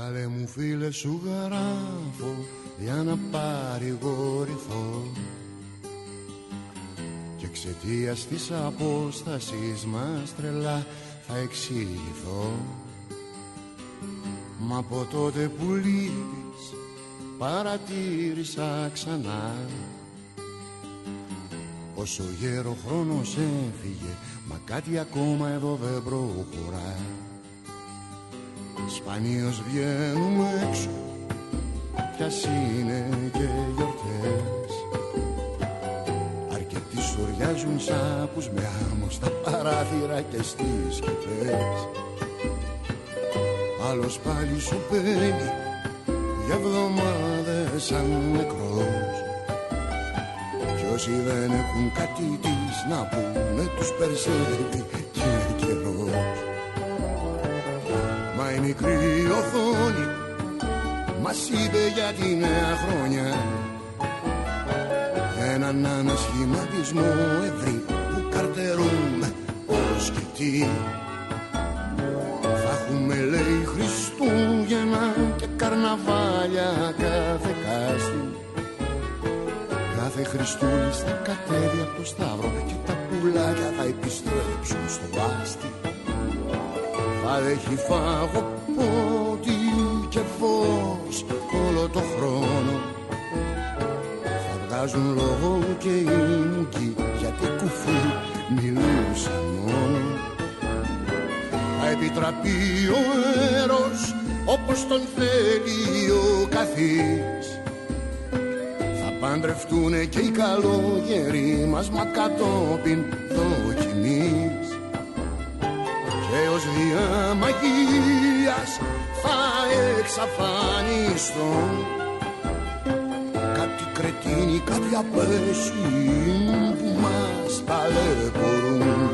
Καλέ μου φίλε σου γράφω για να παρηγορηθώ και εξαιτίας της απόστασης μας τρελά θα εξηγηθώ. Μα από τότε που λείπεις παρατήρησα ξανά πόσο γέρο χρόνος έφυγε, μα κάτι ακόμα εδώ δεν προχωρά. Σπανίως βγαίνουμε έξω κι ας είναι και γιορτές, αρκετοί σουριάζουν σάπους με άμμο στα παράθυρα και στις σκητές. Άλλος πάλι σου παίρνει για εβδομάδες σαν νεκρός κι όσοι δεν έχουν κάτι της να πούνε τους περισσεύει και καιρός. Μα η μικρή οθόνη μας είπε για τη νέα χρόνια έναν ανασχηματισμό ευρύ που καρτερούμε ως και τι. Θα έχουμε λέει Χριστούγεννα και καρναβάλια κάθε κάστη, κάθε Χριστούλη θα κατέβει από το Σταύρο και τα πουλάκια θα επιστρέψουν στο βάστη. Θα έχει φάγο πότι και φως όλο το χρόνο, θα βγάζουν λόγο και ίνκι γιατί κουφού μιλούσαν μόνο. Θα επιτραπεί ο έρος όπως τον θέλει ο καθής, θα παντρευτούνε και οι καλόγεροι μας μα κατόπιν δοκιμής. Έως διά μαγείας θα εξαφανιστώ, κάτι κρετίνι, κάτι απέσιν που μας ταλαιπωρούν.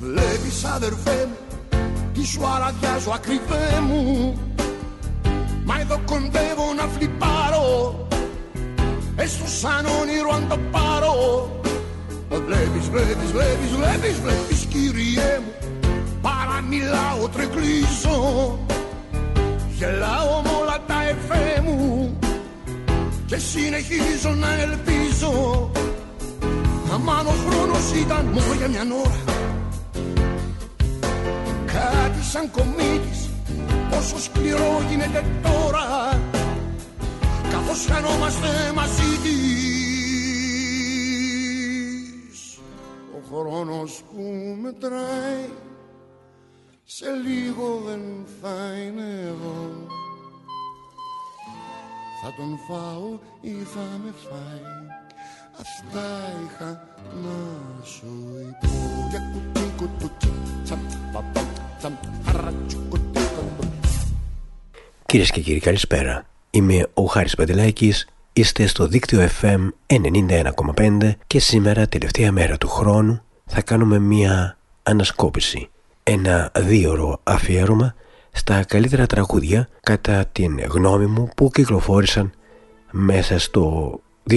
Βλέπεις αδερφέ μου τι σου αραδιάζω ακριβέ μου, μα εδώ κοντεύω να φλιπάρω, έστω σαν όνειρο αν το πάρω. Βλέπεις κύριέ μου, παραμιλάω, τρεκλίζω, γελάω με όλα τα εφέ μου και συνεχίζω να ελπίζω. Αμάν ο χρόνος ήταν μόνο για μια ώρα, κάτι σαν κομίτης, πόσο σκληρό γίνεται τώρα καθώς χανόμαστε μαζί της. Χρόνος που μετράει σε λίγο δεν θα είναι εδώ, θα τον φάω ή θα με φάει, αυτά είχα να σου είπω. Κυρίες και κύριοι καλησπέρα, είμαι ο Χάρης Παντελάκης. Είστε στο δίκτυο FM 91,5 και σήμερα τελευταία μέρα του χρόνου θα κάνουμε μια ανασκόπηση, ένα 2ωρο αφιέρωμα στα καλύτερα τραγούδια κατά την γνώμη μου που κυκλοφόρησαν μέσα στο 2022.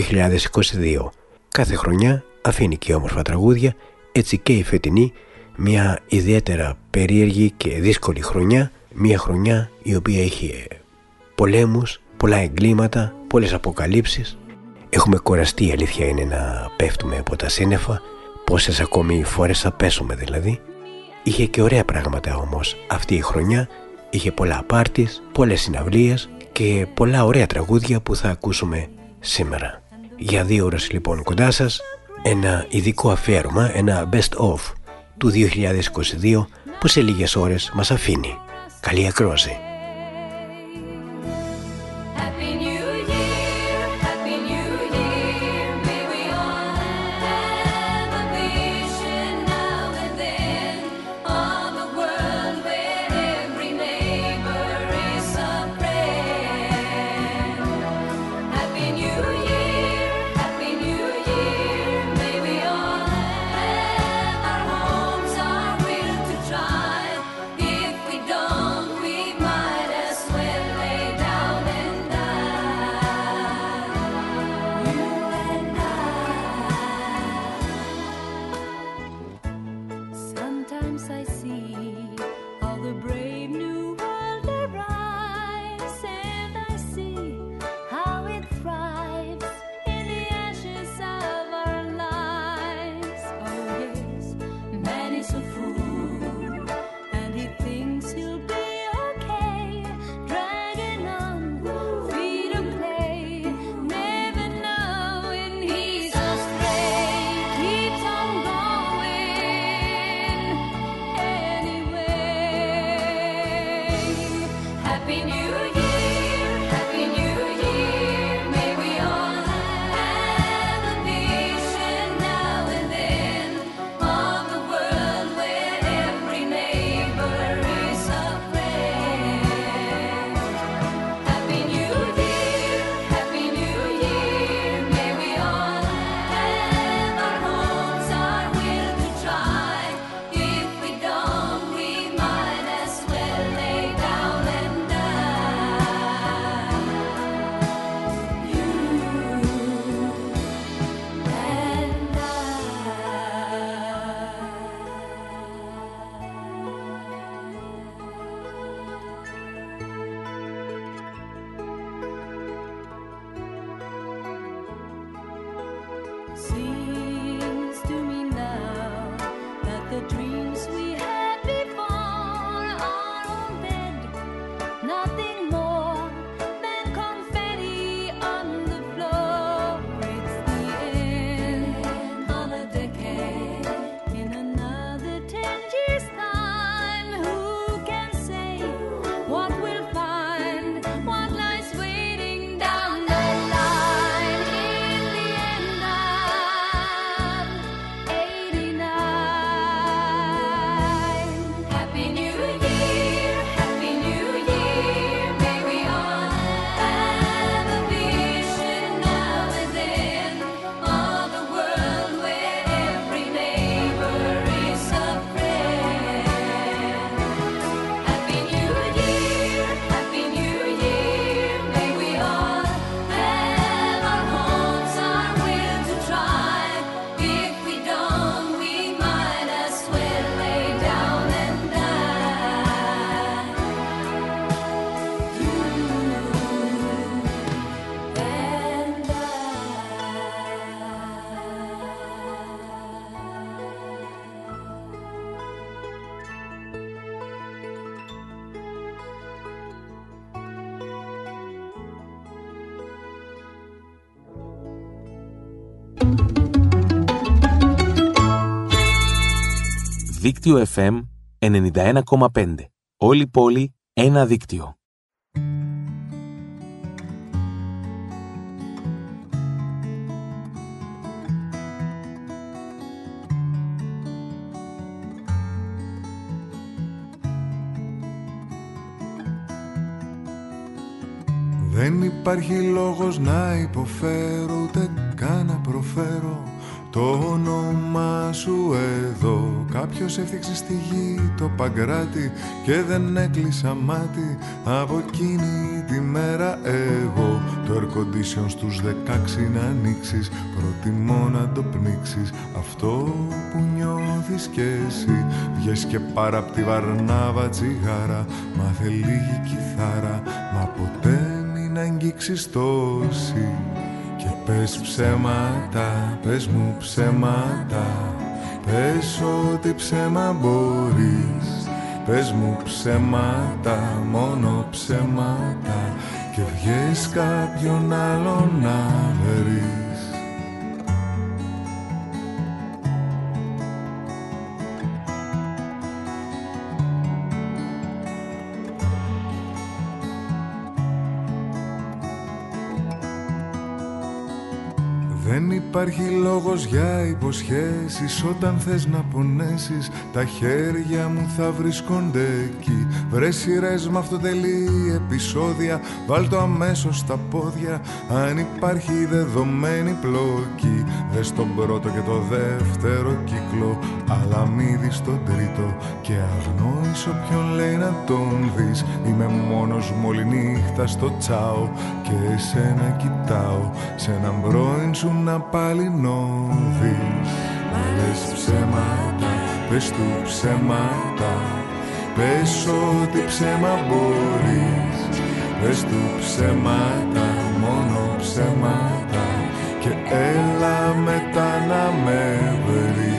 Κάθε χρονιά αφήνει και όμορφα τραγούδια, έτσι και η φετινή, μια ιδιαίτερα περίεργη και δύσκολη χρονιά, μια χρονιά η οποία είχε πολέμους, πολλά εγκλήματα, πολλές αποκαλύψεις. Έχουμε κουραστεί, η αλήθεια είναι, να πέφτουμε από τα σύννεφα. Πόσες ακόμη φορές θα πέσουμε δηλαδή. Είχε και ωραία πράγματα όμως αυτή η χρονιά. Είχε πολλά πάρτις, πολλές συναυλίες και πολλά ωραία τραγούδια που θα ακούσουμε σήμερα. Για 2 ώρες λοιπόν κοντά σας, ένα ειδικό αφιέρωμα, ένα best of του 2022 που σε λίγες ώρες μας αφήνει. Καλή ακρόαση. My Δίκτυο FM 91,5. Όλη πόλη, ένα δίκτυο. Δεν υπάρχει λόγος να υποφέρω, ούτε καν να προφέρω το όνομά σου εδώ. Κάποιος έφτιαξε στη γη το παγκράτη και δεν έκλεισα μάτι από εκείνη τη μέρα εγώ. Το air condition στους 16 να ανοίξεις, προτιμώ να το πνίξεις αυτό που νιώθεις κι εσύ. Βγες και πάρα απ' τη Βαρνάβα τσιγάρα, μάθε λίγη κιθάρα, μα ποτέ να αγγίξεις τόση. Και πες ψέματα, πες μου ψέματα, πες ό,τι ψέμα μπορείς. Πες μου ψέματα, μόνο ψέματα, και βγες κάποιον άλλον να βρεις. Δεν υπάρχει λόγος για υποσχέσεις. Όταν θες να πονέσεις, τα χέρια μου θα βρίσκονται εκεί. Βρες σειρές με αυτοτελή επεισόδια, βάλ' το αμέσως στα πόδια, αν υπάρχει δεδομένη πλοκή. Δες τον πρώτο και το δεύτερο κύκλο, αλλά μη δεις τον τρίτο, και αγνώρισε όποιον λέει να τον δεις. Είμαι μόνος μου όλη νύχτα στο τσάο και εσένα κοιτάω, σ' έναν πρώην σου να πάλι νόδεις. Μα λες ψέματα, πες του ψέματα, πες ό,τι ψέμα μπορείς. Πες του ψέματα, μόνο ψέματα, και έλα μετά να με βρεις.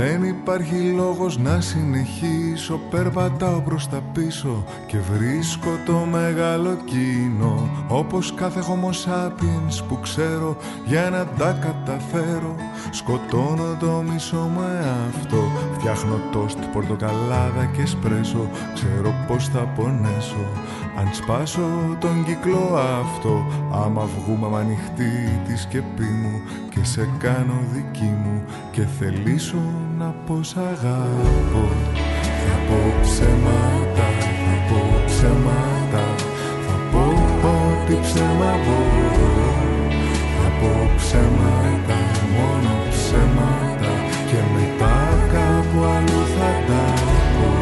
Δεν υπάρχει λόγος να συνεχίσω, περπατάω προς τα πίσω και βρίσκω το μεγάλο κοινό. Όπως κάθε homo sapiens που ξέρω, για να τα καταφέρω σκοτώνω το μισό μου εαυτό. Φτιάχνω τοστ, πορτοκαλάδα και εσπρέσο, ξέρω πως θα πονέσω αν σπάσω τον κύκλο αυτό. Άμα βγούμε με ανοιχτή τη σκεπή μου και σε κάνω δική μου και θελήσω να πω σ' αγάπω, θα πω ψέματα, θα πω ψέματα, θα πω ό,τι ψέμα μπορώ. Θα πω ψέματα, μόνο ψέματα, και μετά κάπου αλλού θα τα πω.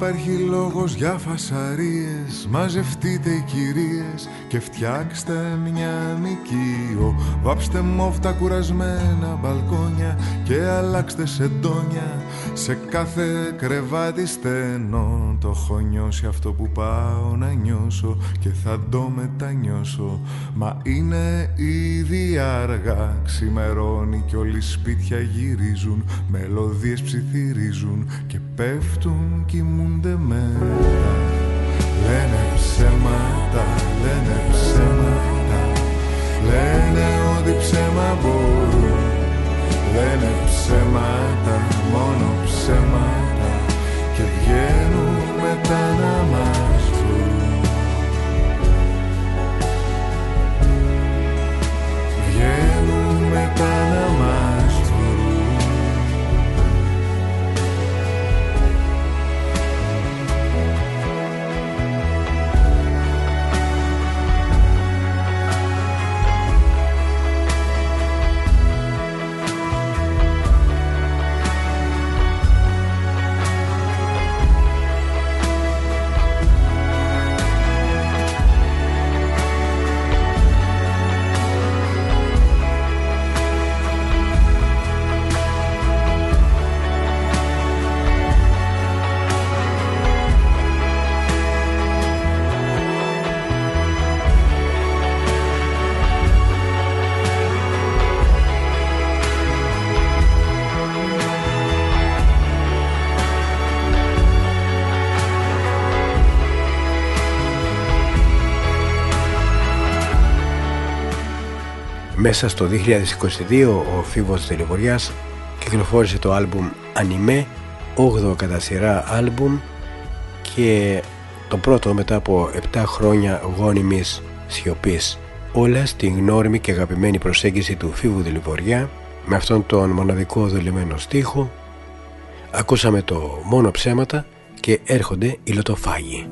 Υπάρχει λόγος για φασαρίες, μαζευτείτε οι κυρίες και φτιάξτε μια νοικείο. Βάψτε μόφτα κουρασμένα μπαλκόνια και αλλάξτε σεντόνια σε κάθε κρεβάτι στενό. Το έχω νιώσει αυτό που πάω να νιώσω και θα το μετανιώσω, μα είναι ήδη αργά. Ξημερώνει κι όλοι σπίτια γυρίζουν, μελωδίες ψιθυρίζουν και πέφτουν κοιμούνται μέρα. Λένε ψέματα, λένε ψέματα, λένε ό,τι ψέμα μπορούν. Λένε ψέματα, μόνο ψέματα, και βγαίνουν μετά να μας βρουν. Βγαίνουν μετά να μας βρουν. Μέσα στο 2022 ο Φοίβος Δεληβοριάς κυκλοφόρησε το άλμπουμ Anime, 8ο κατά σειρά άλμπουμ και το πρώτο μετά από 7 χρόνια γόνιμης σιωπής. Όλα στην γνώριμη και αγαπημένη προσέγγιση του Φοίβου Δεληβοριά με αυτόν τον μοναδικό δουλεμένο στίχο. Ακούσαμε το μόνο ψέματα και έρχονται οι λωτοφάγοι.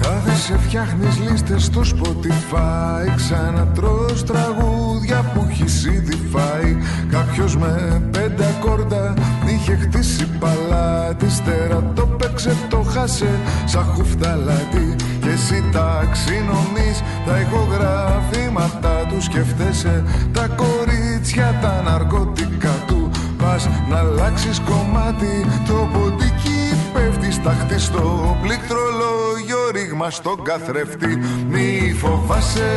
Κάθεσαι, φτιάχνεις λίστες στο Spotify, ξανατρως τραγούδια που έχεις ήδη φάει. Κάποιος με 5 ακόρντα είχε χτίσει παλάτι, στερα το παίξε, το χάσε σαν χουφταλάτι. Και εσύ τα ξυνομείς τα ηχογραφήματα του, σκεφτέσαι τα κορίτσια, τα ναρκωτικά του. Πας να αλλάξεις κομμάτι, το ποντίκι πέφτει σταχτή στο πληκτρολόγιο, ρήγμα στον καθρέφτη. Μη φοβάσαι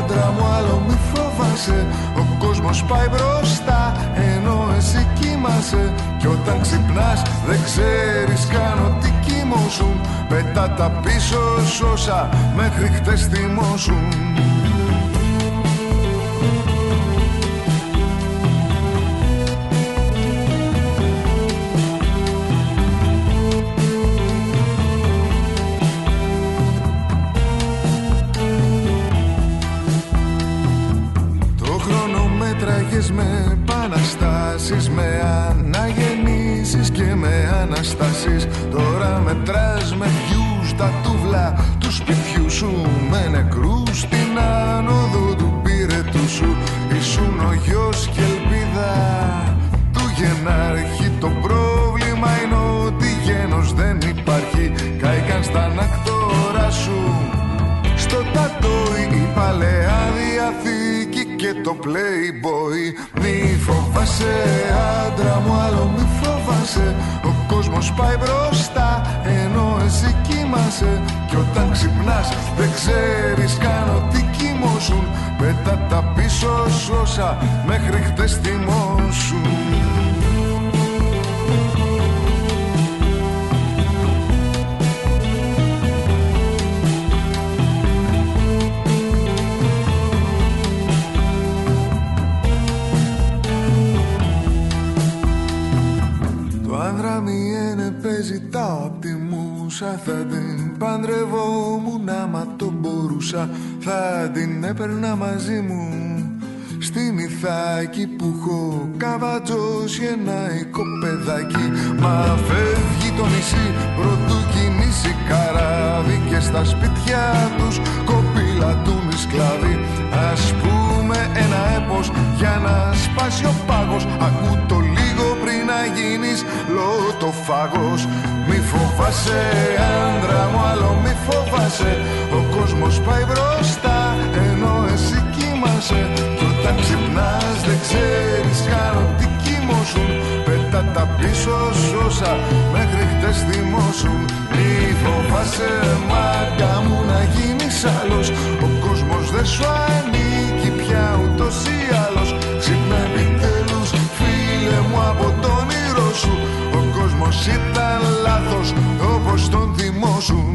άντρα μου, άλλο μη φοβάσαι, ο κόσμος πάει μπροστά ενώ εσύ κοιμάσαι. Κι όταν ξυπνάς δεν ξέρεις καν ότι κοιμώσουν, πετά τα πίσω σ' όσα μέχρι χτες θυμώσουν. Με επαναστάσεις, με αναγεννήσεις και με αναστάσεις. Τώρα μετράς με χιούς τα τούβλα του σπιτιού σου, με νεκρούς στην άνοδο του πυρετού σου. Ήσουν ο γιος και ελπίδα του γενάρχη, το πρόβλημα είναι ότι γένος δεν υπάρχει. Κάηκαν στα ανακτόρα σου, στο τατόι η παλαιά διαθήκη και το Playboy. Μη φοβάσαι άντρα μου, άλλο μη φοβάσαι, ο κόσμος πάει μπροστά ενώ εσύ κοιμάσαι. Κι όταν ξυπνάς δεν ξέρεις καν ότι κοιμώσουν, πετά τα πίσω σ' όσα μέχρι χτες θυμώσουν. Ζητάω απ' τη μούσα, θα την παντρευόμουν άμα το μπορούσα. Θα την έπαιρνα μαζί μου στην Ιθάκη που έχω καβατζώσει ένα οικοπεδάκι. Μα φεύγει το νησί πρωτού κινήσει καράβι, και στα σπίτια τους κοπηλατούν οι σκλάβοι. Ας πούμε ένα έπος για να σπάσει ο πάγος, ακού το λίγο πριν να γίνεις λωτοφάγος. Μη φοβάσαι άντρα μου, άλλο μη φοβάσαι, ο κόσμος πάει μπροστά ενώ εσύ κοιμάσαι. Κι όταν ξυπνάς δεν ξέρεις καν ότι κοιμώσουν, πετά τα πίσω σ' όσα μέχρι χτες θυμώσουν. Μη φοβάσαι μάγκα μου να γίνεις άλλος, ο κόσμος δεν σου ανήκει πια ούτως ή άλλως. Ξυπνά επιτέλους φίλε μου από το όνειρό σου, ο κόσμος ήταν λάθος όπως τον θυμώσουν.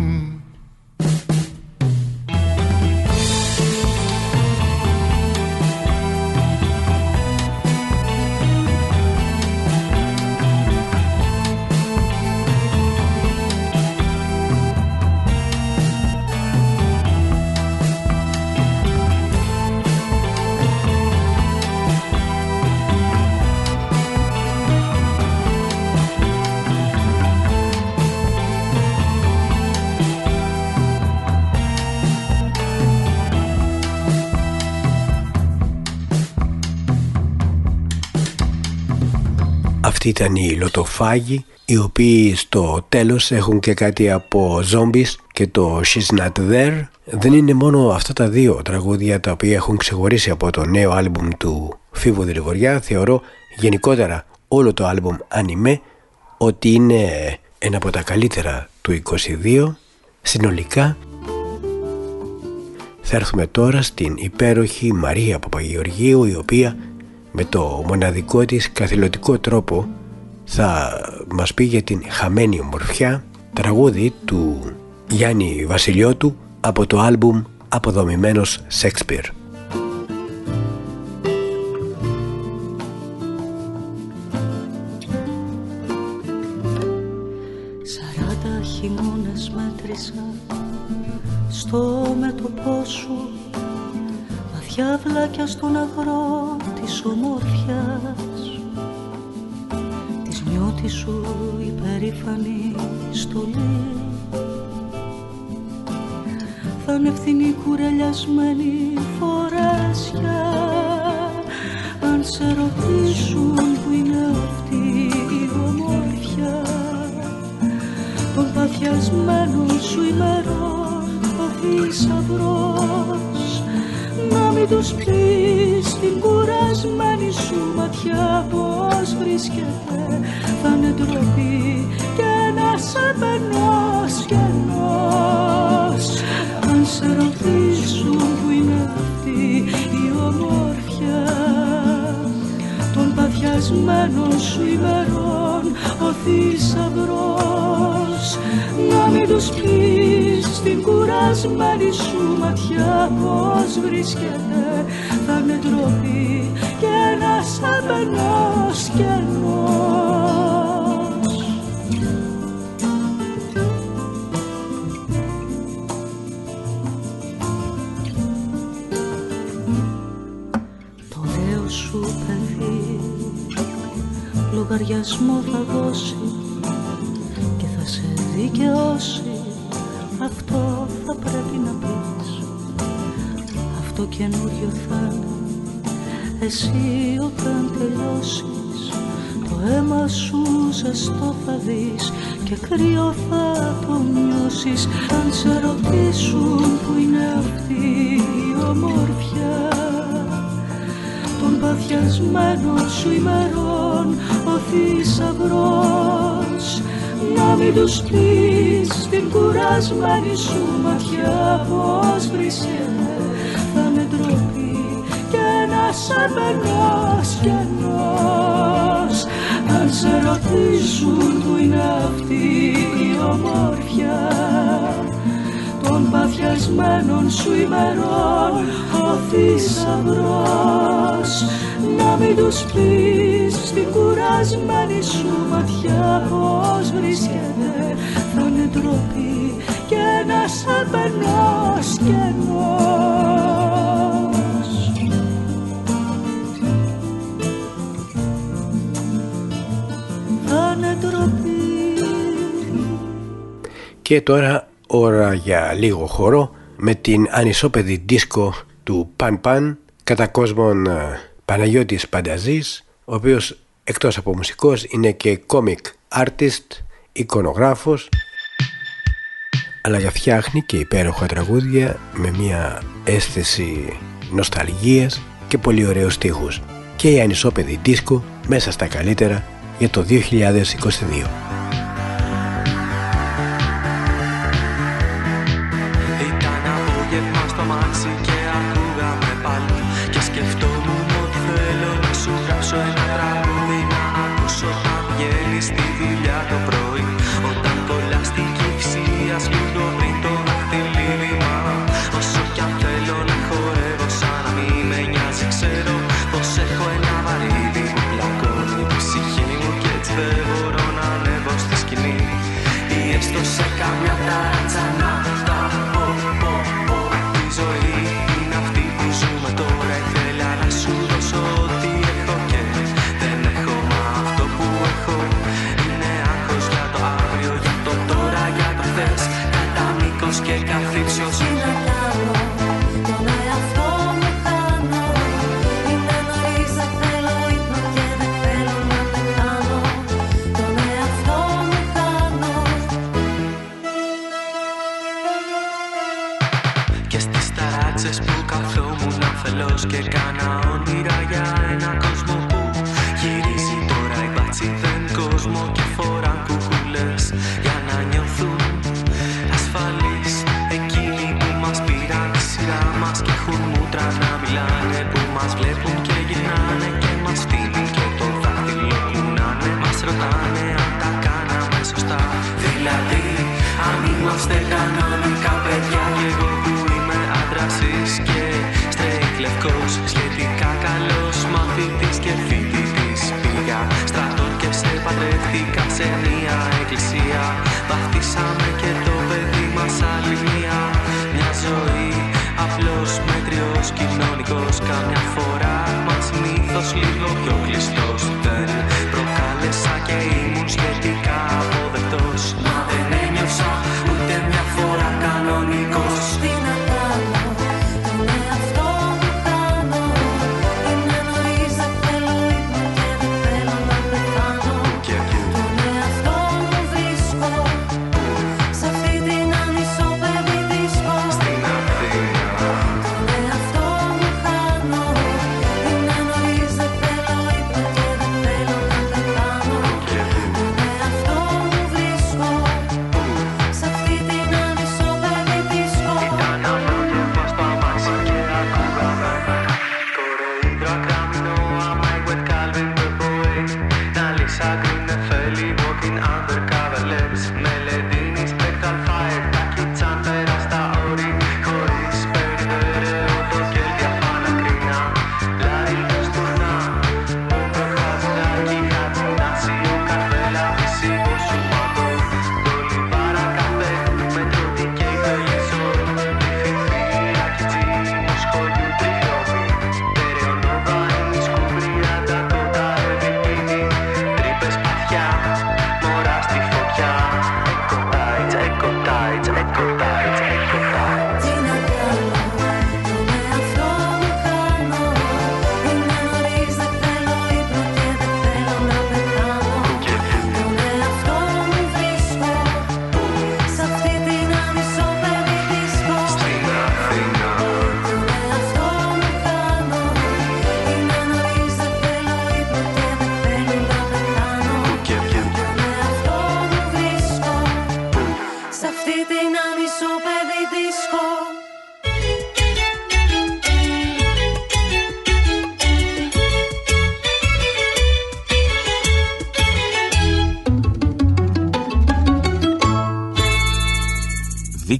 Αυτοί ήταν οι λωτοφάγοι, οι οποίοι στο τέλος έχουν και κάτι από Zombies και το She's Not There. Δεν είναι μόνο αυτά τα δύο τραγούδια τα οποία έχουν ξεχωρίσει από το νέο άλμπουμ του Φοίβου Δεληβοριά. Θεωρώ γενικότερα όλο το άλμπουμ Anime ότι είναι ένα από τα καλύτερα του 22 συνολικά. Θα έρθουμε τώρα στην υπέροχη Μαρία Παπαγεωργίου, η οποία με το μοναδικό της καθηλωτικό τρόπο θα μας πει για την χαμένη ομορφιά, τραγούδι του Γιάννη Βασιλειώτου από το άλμπουμ Αποδομημένος Σέξπιρ. Σαράντα χειμώνες μέτρησα στο μέτωπό σου, βαθιά βλάκια στον αγρό της ομορφιάς, της νιώτης σου υπερήφανη στολή. Θα είναι φθηνή κουρελιασμένη φορέσια. Αν σε ρωτήσουν που είναι αυτή η ομορφιά των παθιασμένων σου ημερών, ο θησαυρός, να μην τους πεις την κουρασμένη σου ματιά πως βρίσκεται. Θα είναι ντροπή και να σε περνάς κενός. Αν σε ρωτήσουν που είναι αυτή η ομορφιά των παθιασμένων σου ημερών, ο θησαυρός, να μην τους πεις στην κουρασμένη σου ματιά πως βρίσκεται. Θα με ντροπή και να σε περνάς κενός. Λογαριασμό θα δώσει και θα σε δικαιώσει. Αυτό θα πρέπει να πεις. Αυτό καινούριο θα είναι. Εσύ όταν τελειώσεις, το αίμα σου ζεστό θα δεις και κρύο θα το νιώσεις. Αν σε ρωτήσουν που είναι αυτή η ομορφιά των παθιασμένων σου ημερών, ο θησαυρός, να μην τους πεις την κουρασμένη σου ματιά πως βρίσκεται. Θα με ντροπή και να σε περνάς κενός. Αν σε ρωτήσουν που είναι αυτή η ομορφιά των παθιασμένων σου ημερών, ο θησαυρός, να μην τους πεις στην κουρασμένη σου ματιά πως βρίσκεται. Θα είναι ντροπή και να σε περνάς κενός. Και τώρα ώρα για λίγο χώρο με την ανισόπεδη δίσκο του Παν Παν, κατά κόσμον Παναγιώτης Πανταζής, ο οποίος εκτός από μουσικός είναι και comic artist, εικονογράφος, αλλά φτιάχνει και υπέροχα τραγούδια με μια αίσθηση νοσταλγίας και πολύ ωραίους στίχους. Και η ανισόπεδη δίσκο μέσα στα καλύτερα για το 2022. Είμαστε κανονικά παιδιά και εγώ μουσικός, σχετικά καλός μαθητής και φοιτητής. Πήγα στρατών και σε παντρεύτηκα σε μια εκκλησία. Βαφτίσαμε και το παιδί μας άλλη μία. Μια ζωή απλός, μέτριος, κοινωνικός. Καμιά φορά μας συνήθως λίγο πιο κλειστός. Δεν προκάλεσα και ήμουν σχετικά αποδεκτός. Μα δεν ένιωσα ούτε μια φορά κανονικός.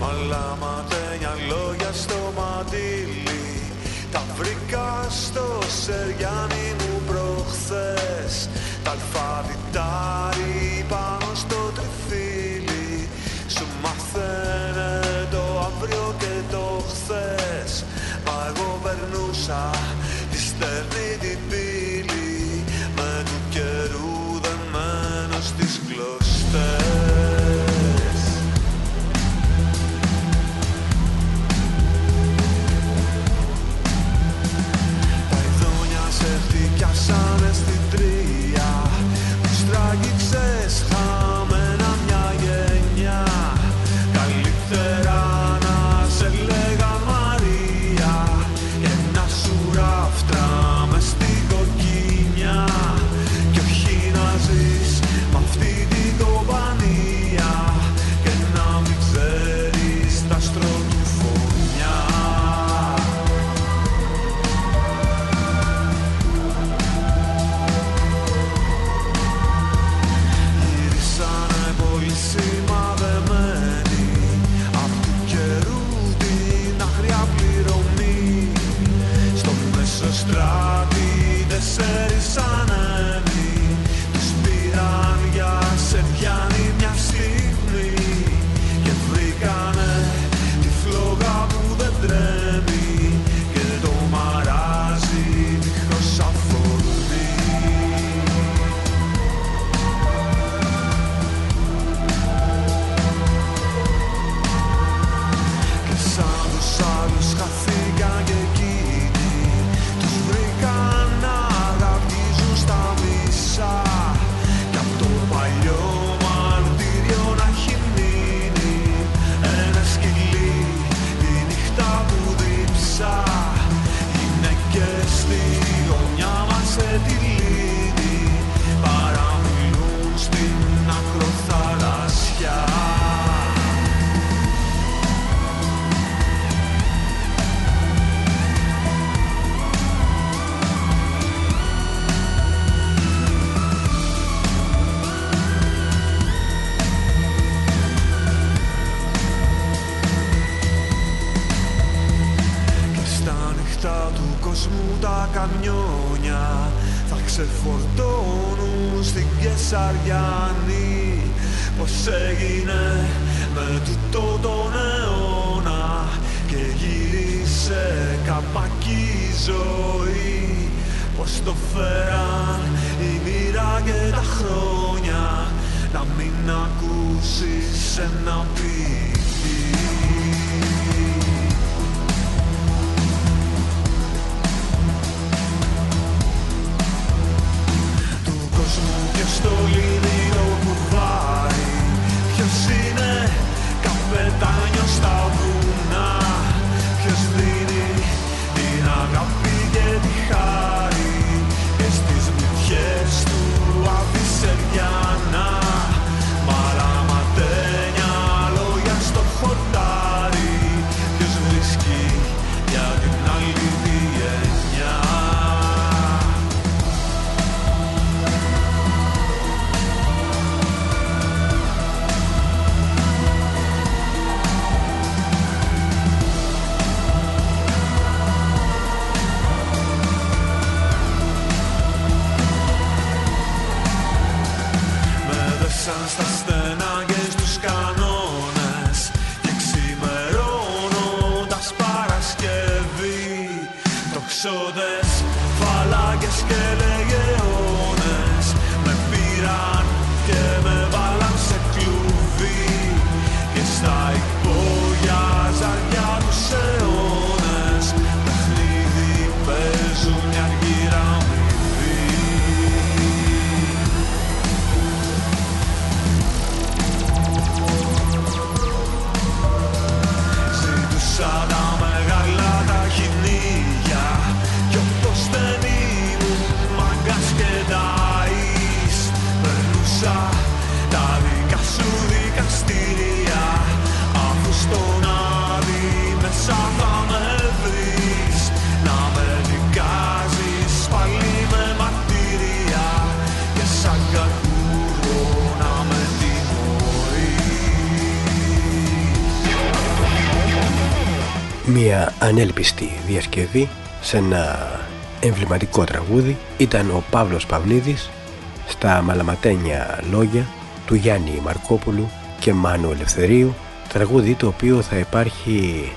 Μαλαματένια λόγια στο μαντήλι. Τα βρήκα στο Σεργιάνι μου προχθές. Τα αλφαβητάρι πάνω στο τριφύλι. Σου μαθαίνε το αύριο και το χθες. Μα εγώ περνούσα τη στερνή την πύλη. Καιρού δεμένος στις κλωστές. Τα ειδόνια σε χτυκιάσανε στην τρία. Τους τράγιξες χαμηλά. του κόσμου τα καμιόνια θα ξεφορτώνουν στην Κεσαριανή. Πως έγινε με τούτο τον αιώνα και γύρισε καπάκι η ζωή. Πως το φέραν η μοίρα και τα χρόνια να μην ακούσεις ένα ποιητή. Του κόσμου και στο λιδινό κουβάρι ποιος είναι καπετάνιος στα βουνά, ποιος δίνει την αγάπη και τη χάρη και στις μυθιές του Αβυσσεριανά. Σαν στα στενά και στους κανόνες και ξημερώνοντας Παρασκευή, τοξότες, φαλάκες και λεγεώνες με πήραν και με βάλαν σε κλουβί και στα υπόγεια ζαριά τους αιώνες παιχνίδι παίζουν μια αργύρα. Σαν τα μεγάλα τα γυνήγια κι όπως δεν ήμουν μαγκάς και ταΐς περνούσα τα δικά σου δικαστήρια. Αφού στον άδει μέσα θα με βρεις να με δικάζεις πάλι με μαρτυρία και σαν κακούργο να με μια ανέλπιστη διασκευή σε ένα εμβληματικό τραγούδι ήταν ο Παύλος Παυλίδης στα μαλαματένια λόγια του Γιάννη Μαρκόπουλου και Μάνου Ελευθερίου, τραγούδι το οποίο θα υπάρχει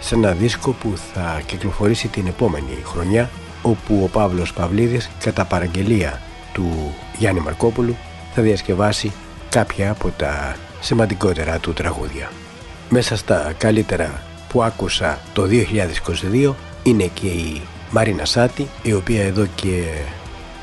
σε ένα δίσκο που θα κυκλοφορήσει την επόμενη χρονιά, όπου ο Παύλος Παυλίδης κατά παραγγελία του Γιάννη Μαρκόπουλου θα διασκευάσει κάποια από τα σημαντικότερα του τραγούδια. Μέσα στα καλύτερα που άκουσα το 2022 είναι και η Μαρίνα Σάτη, η οποία εδώ και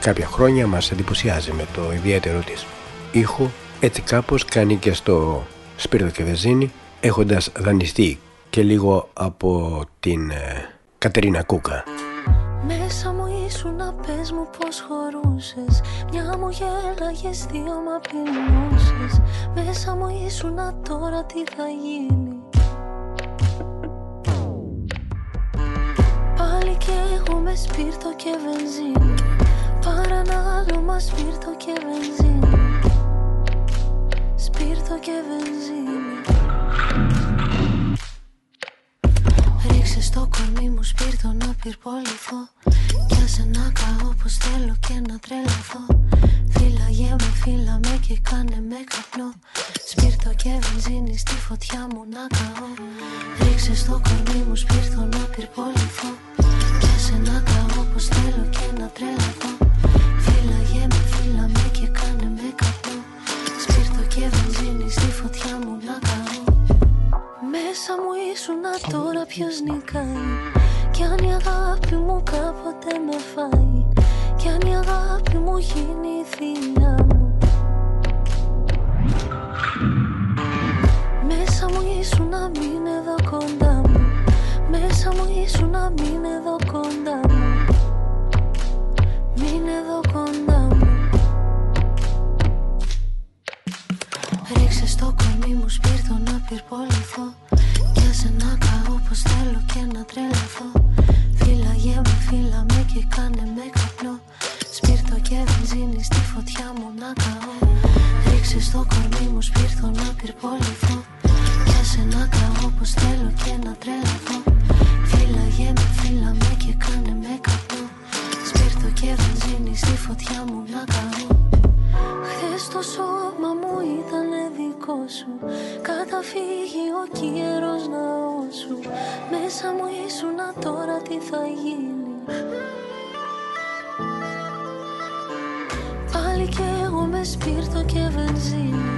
κάποια χρόνια μας εντυπωσιάζει με το ιδιαίτερο της ήχο. Έτσι κάπως κάνει και στο Σπίρτο και Βεζίνη, έχοντας δανειστεί και λίγο από την Κατερίνα Κούκα. Μέσα μου ήσουνα, πες μου πως χωρούσες. Μια μου γέλαγες, δύο μ' απειλούσες. Μέσα μου ήσουνα, τώρα τι θα γίνει. Πάλι κι εγώ με σπίρτο και βενζίνη, παρανάλωμα σπίρτο και βενζίνη, σπίρτο και βενζίνη. Ρίξε στο κορμί μου σπίρτο να πυρποληθώ κι άσε να καώ όπως θέλω και να τρελαθώ. Φύλαγε με, φύλα με και κάνε με καπνό, σπίρτο και βενζίνη στη φωτιά μου να καώ. Ρίξε στο κορμί μου σπίρτο να πυρποληθώ κι άσε να καώ όπως θέλω και να τρελαθώ. Φύλαγε με, φύλα με και κάνε με καπνό, σπίρτο και βενζίνη στη φωτιά μου να καώ. Μέσα μου ήσουνα, τώρα ποιος νικάει. Κι αν η αγάπη μου κάποτε με φάει, κι αν η αγάπη μου γίνει η θηλιά μου. Μέσα μου ήσουνα, μην εδώ κοντά μου. Μέσα μου ήσουνα, μην εδώ κοντά μου. Μην εδώ κοντά μου. Ρίξε στο κορμί μου σπίρτο να πυρποληθώ κι άσε να καώ πως θέλω και να τρελαθώ. Φύλαγε με, φύλα με και κάνε με καπνό, σπίρτο και βενζίνη στη φωτιά μου να καώ. Ρίξε στο κορμί μου σπίρτο να πυρποληθώ κι άσε να καώ πως θέλω και να τρελαθώ. Φύλαγε με, φύλα με και κάνε ήμουνα τώρα τι θα γίνει. Πάλι κι εγώ με σπίρτο και βενζίνη,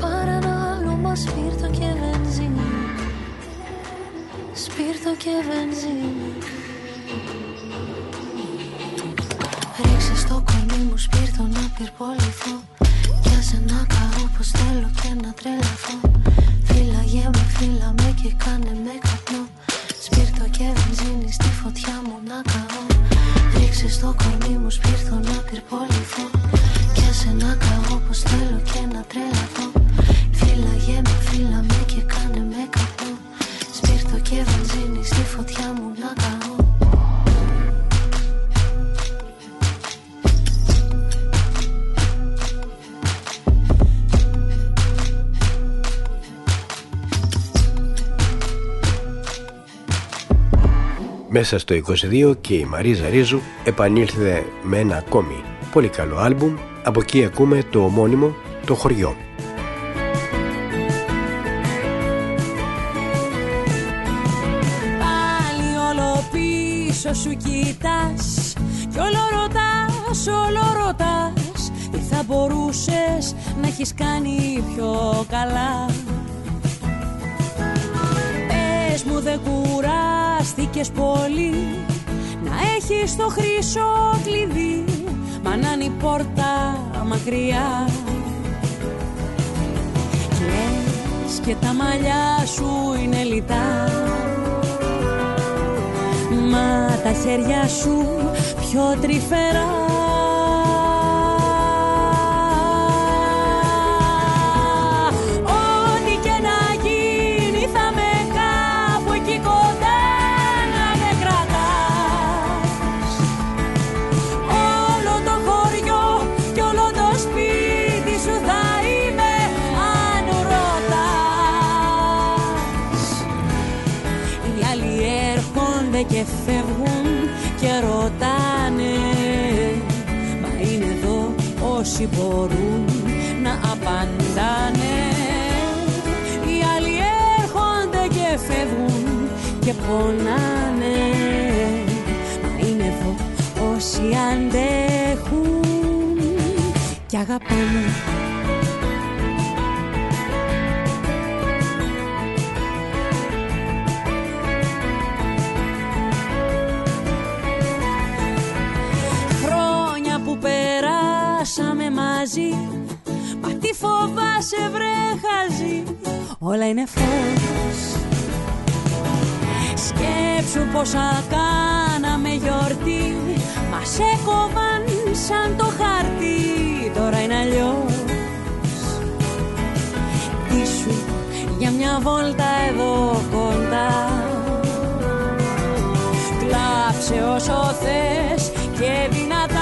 παρανάλωμα σπίρτο και βενζίνη, σπίρτο και βενζίνη. Ρίξε στο κορμί μου σπίρτο να πυρποληθώ, για σε να καώ πως θέλω και να τρελαθώ. Φύλαγε με, φύλα με και κάνε με καπνό, σπίρτο και βενζίνη στη φωτιά μου να καώ. Ρίξε στο κορμί μου σπίρτο να πυρποληθώ, για σε να καώ πως θέλω και να τρελαθώ. Φύλαγε με, φύλα με και κάνε με καπνό, σπίρτο και βενζίνη στη φωτιά μου να καώ. Μέσα στο 22 και η Μαρίζα Ρίζου επανήλθε με ένα ακόμη πολύ καλό άλμπουμ. Από εκεί ακούμε το ομώνυμο «Το χωριό». Πάλι όλο πίσω σου κοιτάς κι όλο ρωτάς τι θα μπορούσες να έχεις κάνει πιο καλά. Πες μου δεν κουράζεις πολύ, να έχεις το χρυσό κλειδί, μα να είναι η πόρτα μακριά. Κλαις και τα μαλλιά σου είναι λιτά, μα τα χέρια σου πιο τρυφερά. Και φεύγουν και ρωτάνε, μα είναι εδώ όσοι μπορούν να απαντάνε. Οι άλλοι έρχονται και φεύγουν και πονάνε, μα είναι εδώ όσοι αντέχουν και αγαπάνε. Μα τι φοβάσαι βρε χαζί, όλα είναι φως. Σκέψου πόσα κάναμε γιορτή, μας έκοβαν σαν το χάρτη, τώρα είναι αλλιώς. Τίσου για μια βόλτα εδώ κοντά, κλάψε όσο θες και δυνατά.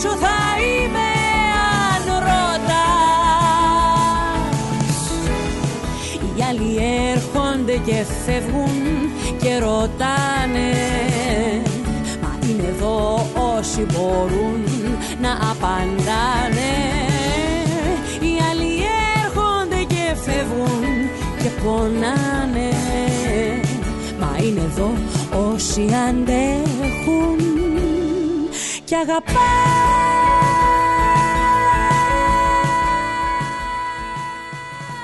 Σου θα είμαι αν ρωτάς. Οι άλλοι έρχονται και φεύγουν και ρωτάνε, μα είναι εδώ όσοι μπορούν να απαντάνε. Οι άλλοι έρχονται και φεύγουν και πονάνε, μα είναι εδώ όσοι αντέχουν και αγαπά.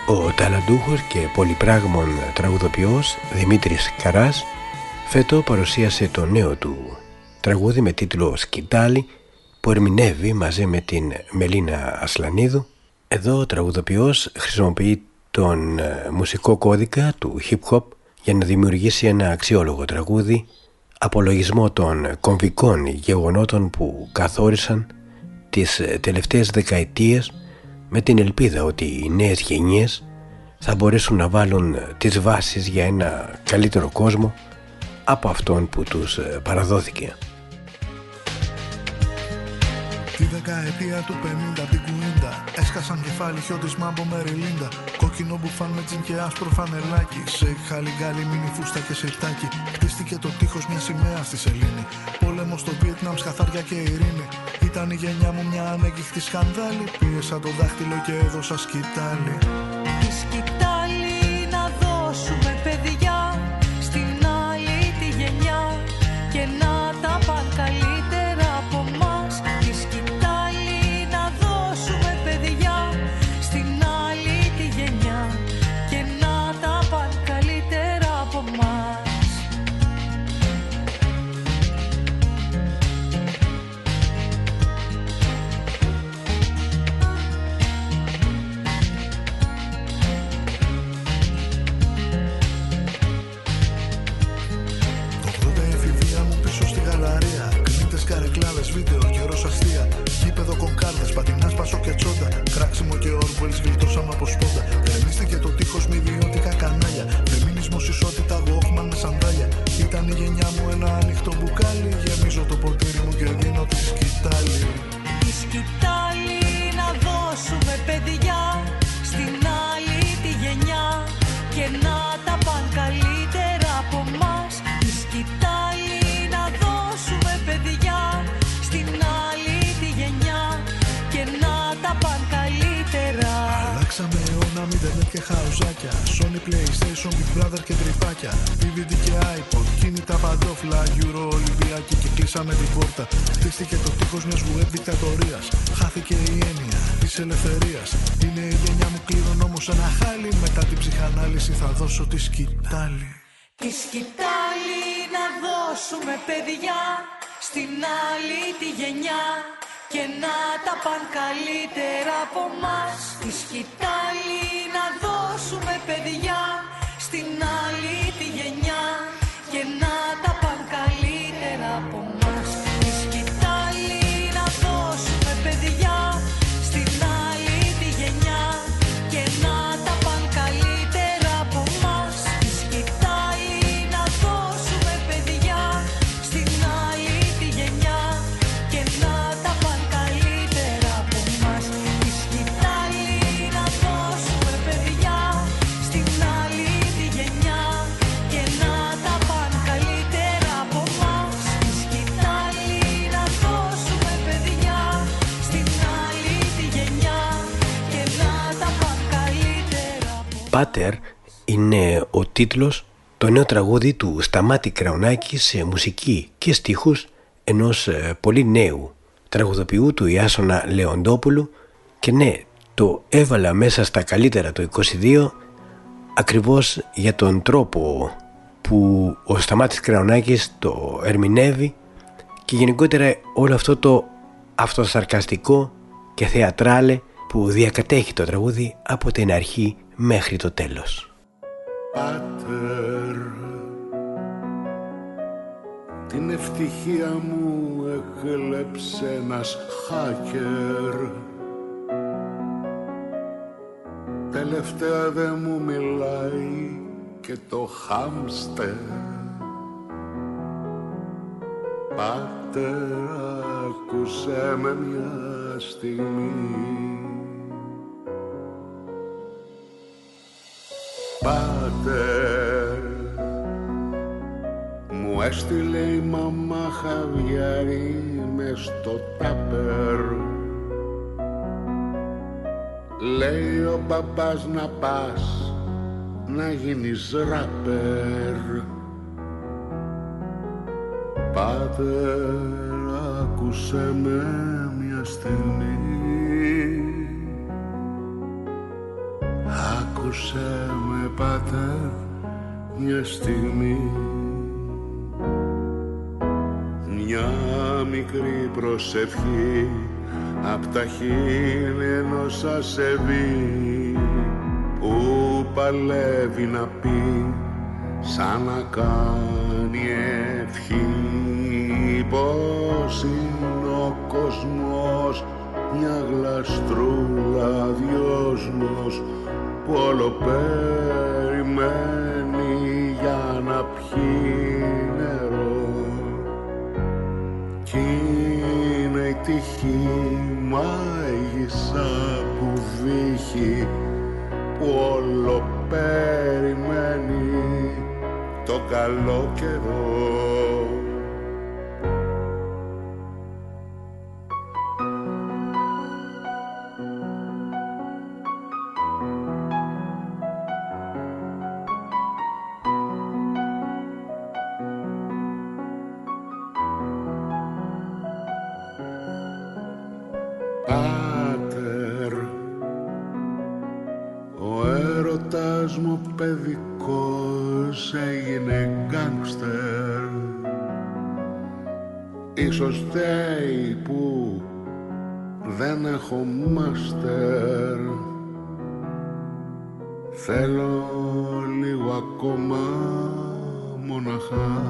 Ο ταλαντούχος και πολυπράγμων τραγουδοποιός Δημήτρης Καράς φέτο παρουσίασε το νέο του τραγούδι με τίτλο «Σκητάλη» που ερμηνεύει μαζί με την Μελίνα Ασλανίδου. Εδώ ο τραγουδοποιός χρησιμοποιεί τον μουσικό κώδικα του hip-hop για να δημιουργήσει ένα αξιόλογο τραγούδι, απολογισμό των κομβικών γεγονότων που καθόρισαν τις τελευταίες δεκαετίες, με την ελπίδα ότι οι νέες γενιές θα μπορέσουν να βάλουν τις βάσεις για ένα καλύτερο κόσμο από αυτόν που τους παραδόθηκε. Τη δεκαετία του 50 την 50 Έσκασαν κεφάλι χιόντις μάμπο με ριλίντα. Κόκκινο μπουφάν με τζιν και άσπρο φανελάκι. Σε χαλιγκάλι μίνι φούστα και σιρτάκι. Χτίστηκε το τείχος μια σημαία στη σελήνη. Πόλεμο στο Βιετνάμ, σκαθάρια και ειρήνη. Ήταν η γενιά μου μια ανέγκυχτη σκανδάλη. Πίεσα το δάχτυλο και έδωσα σκυτάλη. Η σκυτάλη να δώσουμε παιδιά στην άλλη τη γενιά. Και να τα πάνε καλύτερα από μας. Η σκυτάλη να δώσουμε παιδιά στην άλλη τη γενιά. Και να τα πάνε καλύτερα από μας. Καρεκλάδες, βίντεο, καιρός αστεία. Κήπεδο κονκάρδες, πατινάς, πασό και τσόντα. Κράξιμο και όρβελς, γλιτώσαμε από σπόντα. Κρεμίστηκε το τείχος με ιδιωτικά κανάλια. Φεμινισμός, ισότητα, γόχμαν με σανδάλια. Ήταν η γενιά μου ένα ανοιχτό μπουκάλι. Γεμίζω το ποτήρι μου και δίνω τη σκυτάλη. Τη σκυτάλη να δώσουμε παιδιά στην άλλη τη γενιά. Και να τα πάνε καλύτερα από μας. Τη σκυτάλη να δώσουμε παιδιά στην άλλη τη γενιά. Και να τα πάνε καλύτερα. Αλλάξαμε αιώνα με ίντερνετ και χαρουζάκια. Sony, PlayStation, Big Brother και τρυπάκια. DVD και iPod, κίνητα παντόφλα. Euro, Ολυμπιακή και κλείσαμε την πόρτα. Χτίστηκε το τείχος μιας web δικτατορίας. Χάθηκε η έννοια της ελευθερίας. Είναι η γενιά μου, κλείνω όμως ένα χάλι. Μετά την ψυχανάλυση θα δώσω τη σκυτάλη. Τη σκυτάλη να δώσουμε παιδιά στην άλλη τη γενιά. Και να τα παν καλύτερα από μας. Τη σκυτάλη να δώσουμε παιδιά στην άλλη τη γενιά. Και να τα παν καλύτερα από μας. Τη σκυτάλη να δώσουμε παιδιά στην άλλη τη γενιά. Και να τα παν καλύτερα από μας. Τη σκυτάλη να δώσουμε παιδιά στην άλλη τη γενιά. Και να τα παν καλύτερα από μας. Τη σκυτάλη να δώσουμε παιδιά στην άλλη τη γενιά. Και να τα παν καλύτερα από μας. Τη σκυτάλη να δώσουμε παιδιά στην άλλη τη γενιά. Και να τα παν καλύτερα από μας. Πάτερ είναι ο τίτλος, το νέο τραγούδι του Σταμάτη Κραουνάκη σε μουσική και στίχους ενός πολύ νέου τραγουδοποιού του Ιάσωνα Λεοντόπουλου. Και ναι, το έβαλα μέσα στα καλύτερα το 22 ακριβώς για τον τρόπο που ο Σταμάτης Κραουνάκης το ερμηνεύει και γενικότερα όλο αυτό το αυτοσαρκαστικό και θεατράλε που διακατέχει το τραγούδι από την αρχή μέχρι το τέλος. Πάτερ, την ευτυχία μου έκλεψε ένας hacker. Τελευταία δε μου μιλάει και το χάμστερ. Πάτερ, ακούσέ με μια στιγμή. Πάτερ, μου έστειλε η μαμά χαβιάρι μες στο τάπερ. Λέει ο παπάς να πας να γίνεις ράπερ. Πάτερ, άκουσέ με μια στιγμή. Άκουσέ με πάτερ μια στιγμή. Μια μικρή προσευχή απ' τα χείλη ενός ασεβή που παλεύει να πει σαν να κάνει ευχή πως είναι ο κοσμός μια γλαστρούλα δυόσμος που όλο περιμένει για να πιει νερό. Κι είναι η τυχή μάγισσα που βύχει, που όλο περιμένει το καλό καιρό. Παιδικός έγινε γκάνγστερ. Ίσως φταίει που δεν έχω μάστερ. Θέλω λίγο ακόμα μοναχά.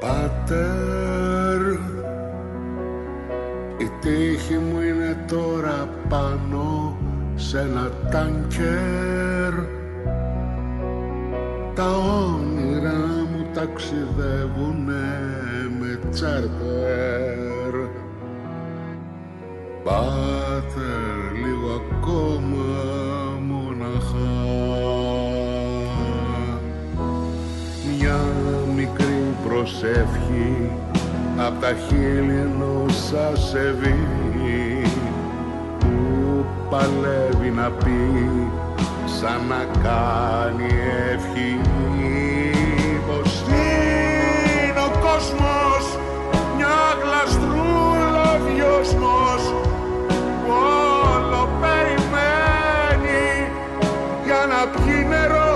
Πάτερ, η τύχη μου είναι τώρα πάνω σ' ένα τάνκερ. Τα όνειρά μου ταξιδεύουνε με τσάρτερ. Πάτε λίγο ακόμα μοναχά. Μια μικρή προσευχή απ' τα χείλη ενός ασεβή, παλεύει να πει σαν να κάνει ευχή πως είναι ο κόσμος μια γλαστρούλα βιώσμος που όλο περιμένει για να πιει νερό.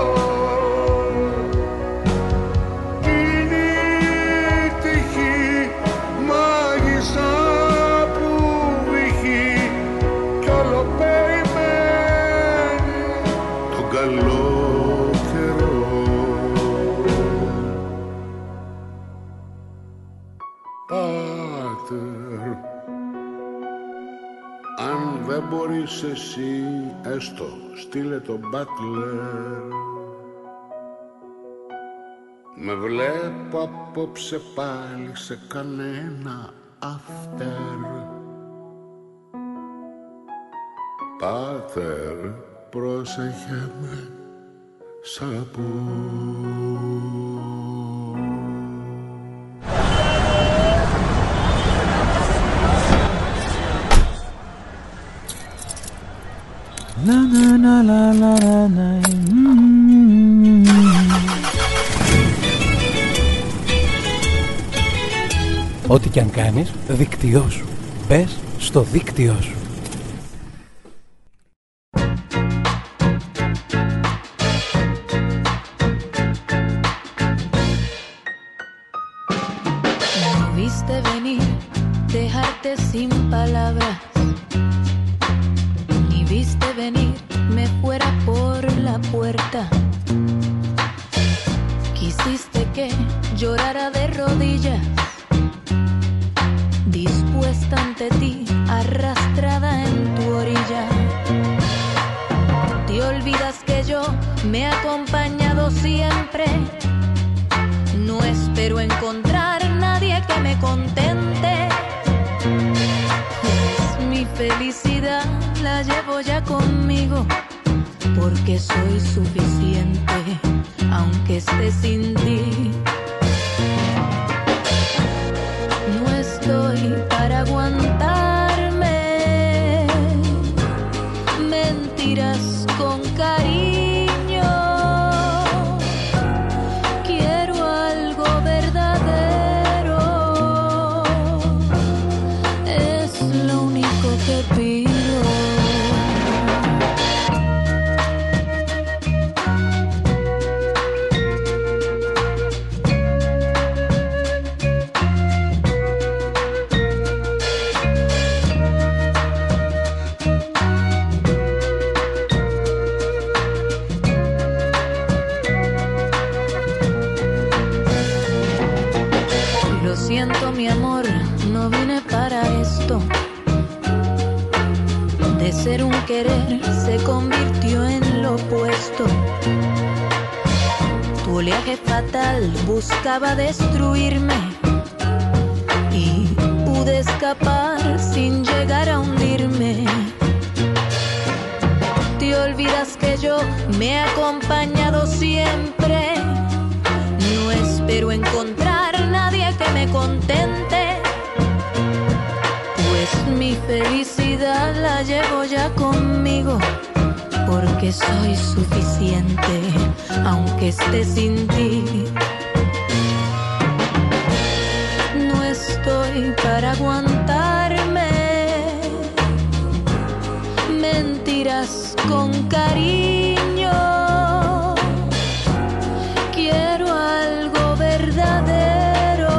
Μπορείς εσύ, έστω, στείλε τον μπάτλερ. Με βλέπω απόψε πάλι σε κανένα after. Πάτερ, πρόσεχε με σαπού. La la la la la la la. Ό,τι κι αν κάνεις, δίκτυό σου. Μπες στο δίκτυό σου. Buscaba destruirme y pude escapar sin llegar a hundirme. Te olvidas que yo me he acompañado siempre. No espero encontrar nadie que me contente, pues mi felicidad la llevo ya conmigo, porque soy suficiente aunque esté sin ti. No estoy para aguantarme mentiras con cariño. Quiero algo verdadero,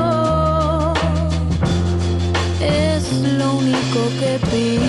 es lo único que pido.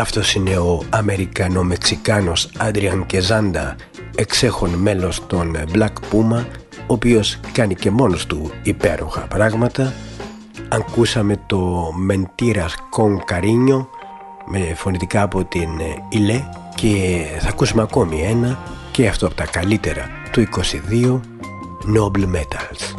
Αυτός είναι ο Αμερικανο-Μεξικάνος Άντριαν Κεζάντα, εξέχον μέλος των Black Puma, ο οποίος κάνει και μόνος του υπέροχα πράγματα. Ακούσαμε το Mentiras con Cariño, με φωνητικά από την Ιλέ, και θα ακούσουμε ακόμη ένα, και αυτό από τα καλύτερα του 22, Noble Metals.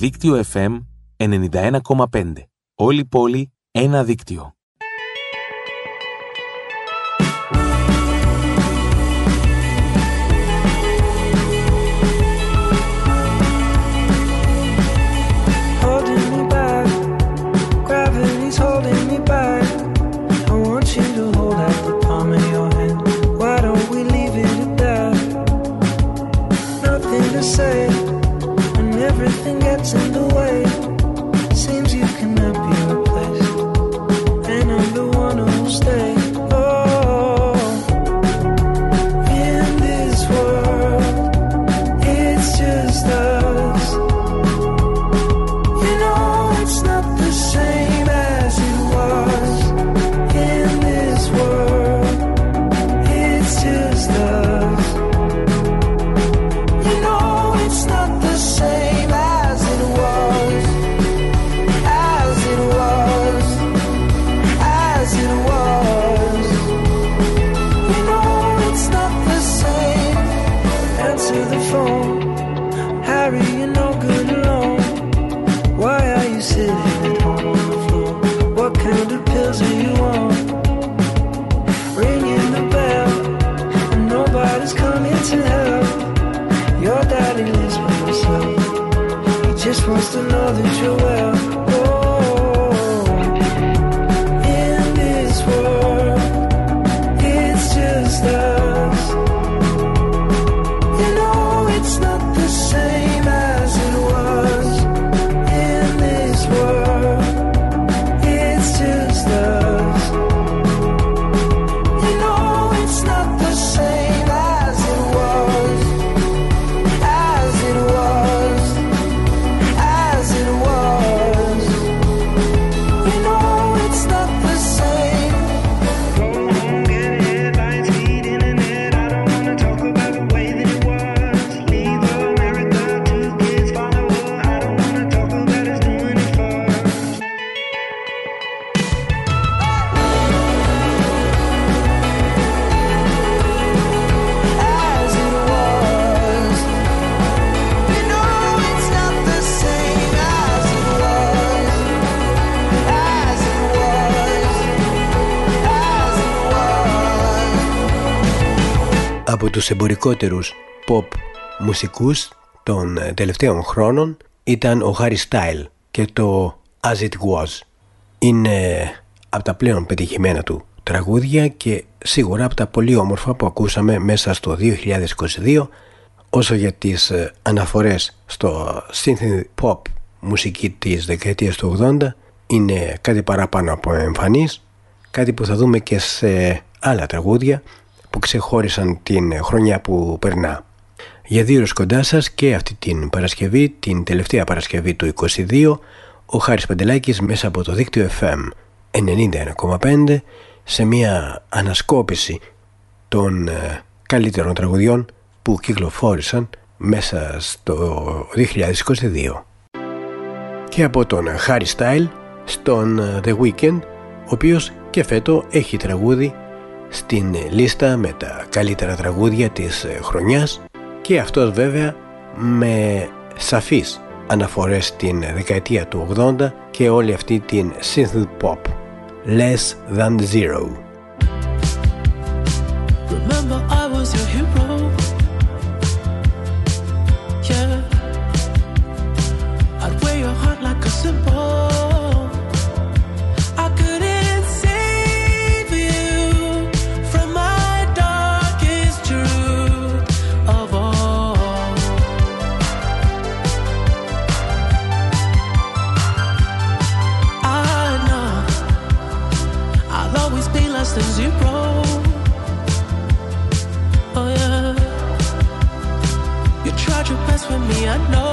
Δίκτυο FM 91,5. Όλη πόλη, ένα δίκτυο. Από τους εμπορικότερους pop μουσικούς των τελευταίων χρόνων ήταν ο Harry Styles και το As It Was. Είναι από τα πλέον πετυχημένα του τραγούδια και σίγουρα από τα πολύ όμορφα που ακούσαμε μέσα στο 2022. Όσο για τις αναφορές στο synth pop μουσική της δεκαετίας του 80, είναι κάτι παραπάνω από εμφανής, κάτι που θα δούμε και σε άλλα τραγούδια που ξεχώρισαν την χρονιά που περνά. Για δύο ώρες κοντά σας και αυτή την Παρασκευή, την τελευταία Παρασκευή του 22, ο Χάρης Παντελάκης μέσα από το δίκτυο FM 91,5 σε μια ανασκόπηση των καλύτερων τραγουδιών που κυκλοφόρησαν μέσα στο 2022. Και από τον Harry Styles στον The Weeknd, ο οποίος και φέτο έχει τραγούδι στην λίστα με τα καλύτερα τραγούδια της χρονιάς, και αυτός βέβαια με σαφείς αναφορές στην δεκαετία του 80 και όλη αυτή την synth pop. Less Than Zero. Remember I was your hero. Yeah. I'd wear your heart like a symbol. For me, I know.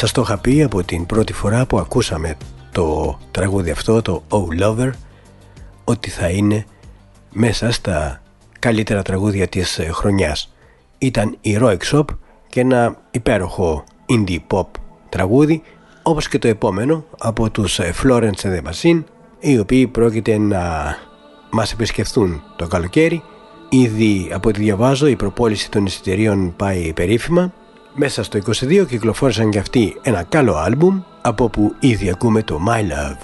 Σας το είχα πει από την πρώτη φορά που ακούσαμε το τραγούδι αυτό, το Oh Lover, ότι θα είναι μέσα στα καλύτερα τραγούδια της χρονιάς. Ήταν η Roy Shop και ένα υπέροχο indie pop τραγούδι, όπως και το επόμενο από τους Florence and the Machine, οι οποίοι πρόκειται να μας επισκεφθούν το καλοκαίρι. Ήδη από ό,τι διαβάζω η προπόληση των εισιτηρίων πάει περίφημα. Μέσα στο 22 κυκλοφόρησαν και αυτοί ένα καλό άλμπουμ, από όπου ήδη ακούμε το My Love.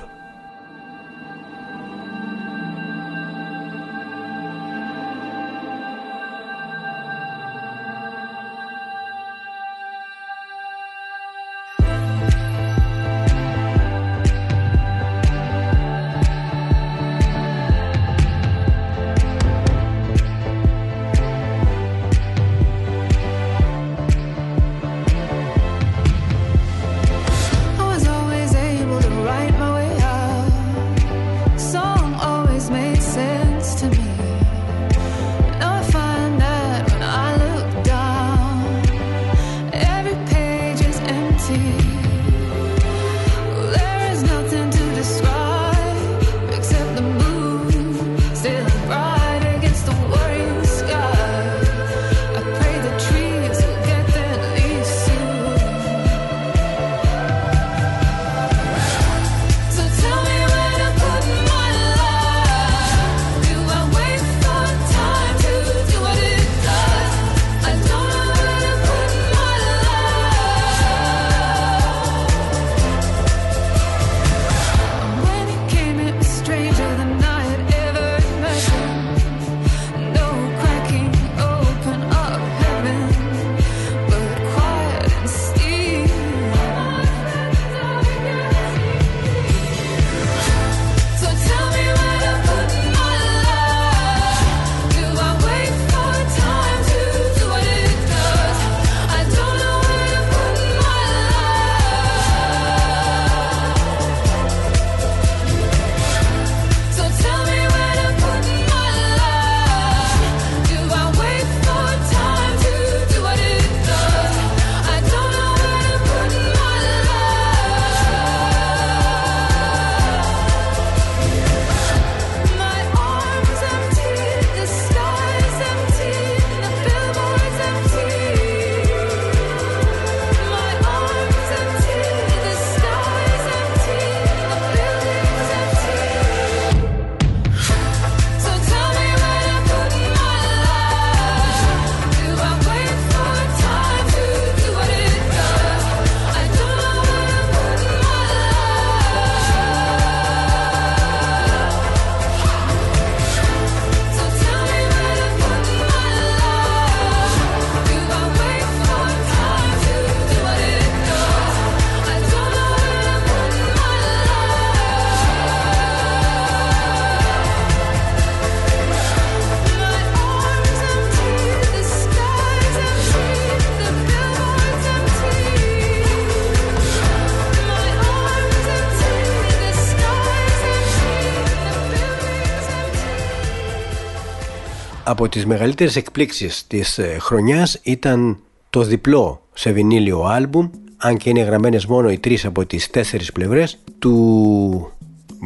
Από τις μεγαλύτερες εκπλήξεις της χρονιάς ήταν το διπλό σε βινίλιο άλμπουμ, αν και είναι γραμμένες μόνο οι τρεις από τις τέσσερις πλευρές, του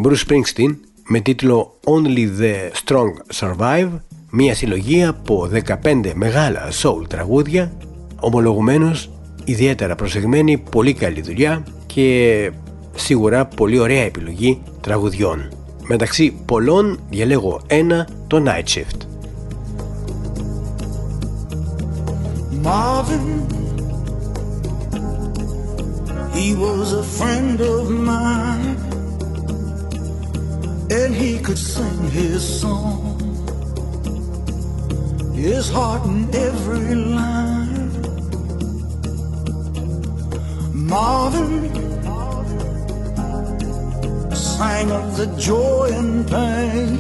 Bruce Springsteen με τίτλο Only the Strong Survive, μια συλλογή από 15 μεγάλα soul τραγούδια, ομολογουμένως ιδιαίτερα προσεγμένη, πολύ καλή δουλειά και σίγουρα πολύ ωραία επιλογή τραγουδιών. Μεταξύ πολλών διαλέγω ένα, το Night Shift. Marvin, he was a friend of mine, and he could sing his song, his heart in every line. Marvin sang of the joy and pain,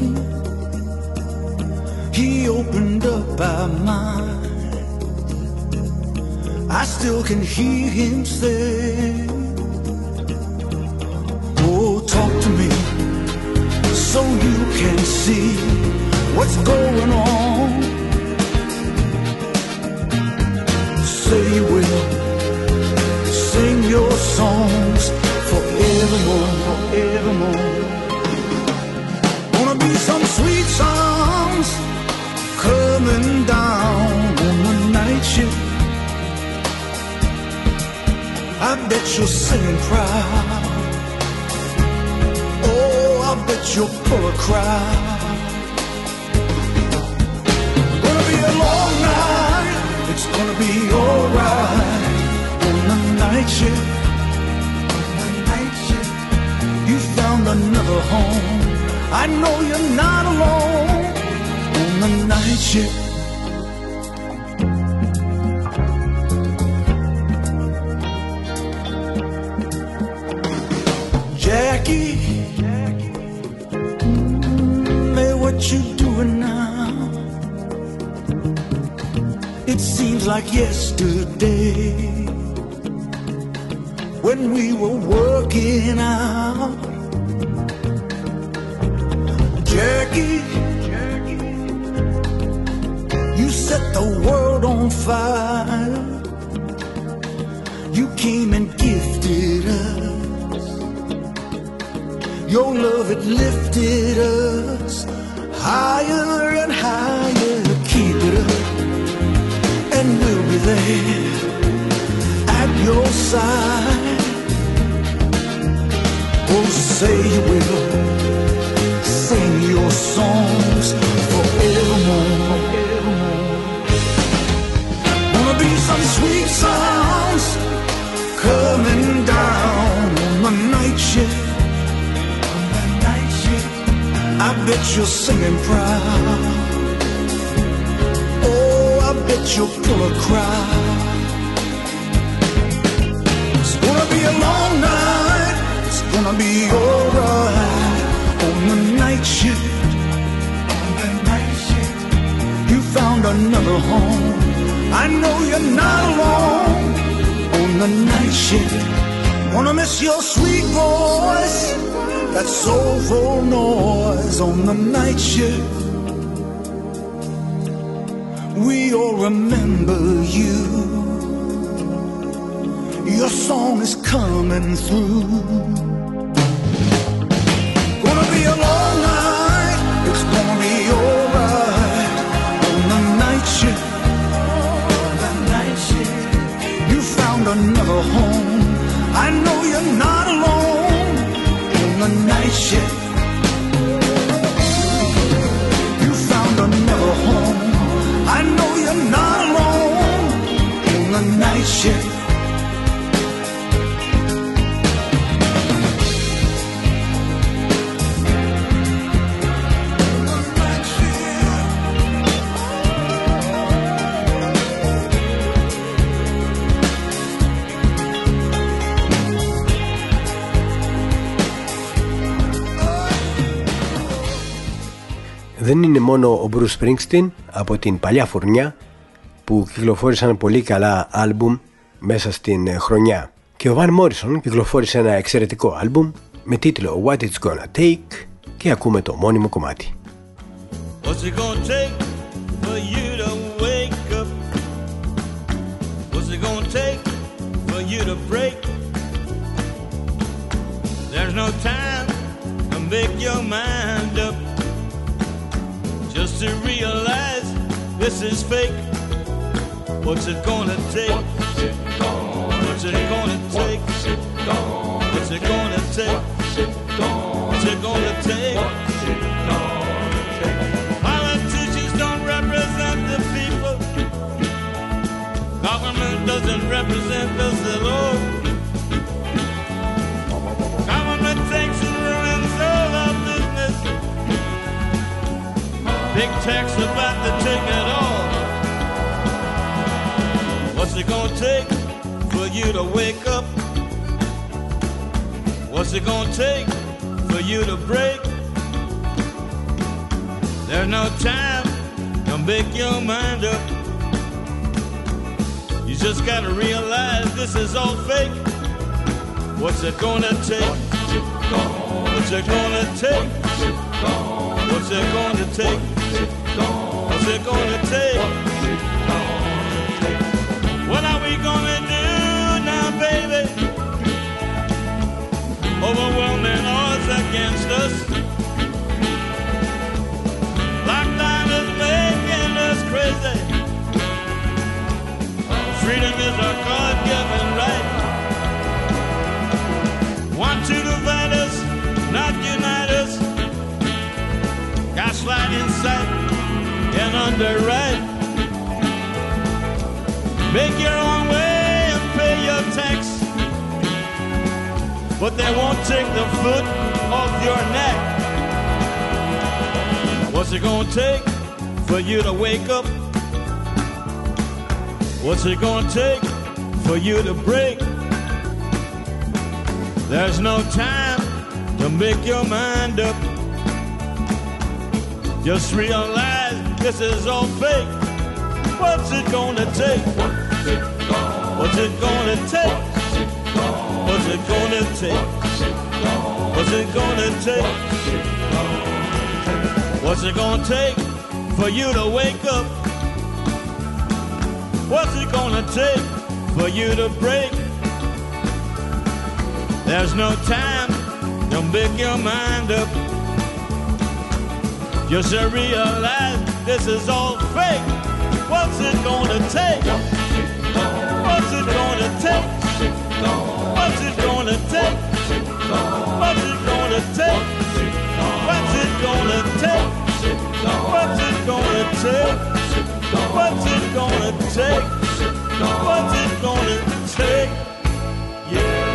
he opened up our mind. I still can hear him say, oh, talk to me so you can see what's going on. Say you will sing your song. evermore, forevermore. Wanna be some sweet songs coming down on the night shift. I bet you're singing proud. Oh, I bet you'll pull a crowd. Gonna be a long night. It's gonna be alright on the night shift. You found another home. I know you're not alone on the night shift. Jackie, hey, what you doing now? It seems like yesterday when we were working out. Jackie, you set the world on fire. You came and gifted us. Your love, it lifted us higher and higher. Keep it up, and we'll be there at your side. Oh, say you will sing your songs forevermore. Wanna be some sweet sounds coming down on the night shift. I bet you're singing proud. Oh, I bet you'll pull a crowd. It's gonna be a long night. It's gonna be alright on the night shift. On the night shift, you found another home. I know you're not alone on the night shift. Wanna miss your sweet voice. That soulful noise on the night shift. We all remember you. Your song is coming through. Gonna be a long night. It's gonna be alright on the night shift. On the night shift, you found another home. I know you're not alone. The night shift, you found another home. I know you're not alone in the night shift. Δεν είναι μόνο ο Bruce Springsteen από την παλιά φουρνιά που κυκλοφόρησαν πολύ καλά άλμπουμ μέσα στην χρονιά. Και ο Van Morrison κυκλοφόρησε ένα εξαιρετικό άλμπουμ με τίτλο What It's Gonna Take και ακούμε το μόνιμο κομμάτι. Just to realize this is fake. What's it gonna take? What's it gonna take? What's it gonna take? What's it gonna take? Politicians don't represent the people. Government doesn't represent us at all. Government takes and ruins all our business. Big tech's about to take it all. What's it gonna take for you to wake up? What's it gonna take for you to break? There's no time to make your mind up. You just gotta realize this is all fake. What's it gonna take? What's it gonna take? What's it gonna take? What's it gonna take? What are we gonna do now, baby? overwhelming odds against us. Lockdown is making us crazy. Freedom is a God-given right. Want to divide us, not unite us. Gaslight in sight and underwrite. Make your own way and pay your tax. But they won't take the foot off your neck. What's it gonna take for you to wake up? What's it gonna take for you to break? There's no time to make your mind up. Just realize this is all fake. What's it gonna take? What's it gonna take? What's it gonna take? What's it gonna take? What's it gonna take for you to wake up? What's it gonna take for you to break? There's no time to make your mind up. You should realize this is all fake. What's it gonna take? What's it gonna take? What's it gonna take? What's it gonna take? What's it gonna take? What's it gonna take? What's it gonna take? What's it gonna take? Yeah.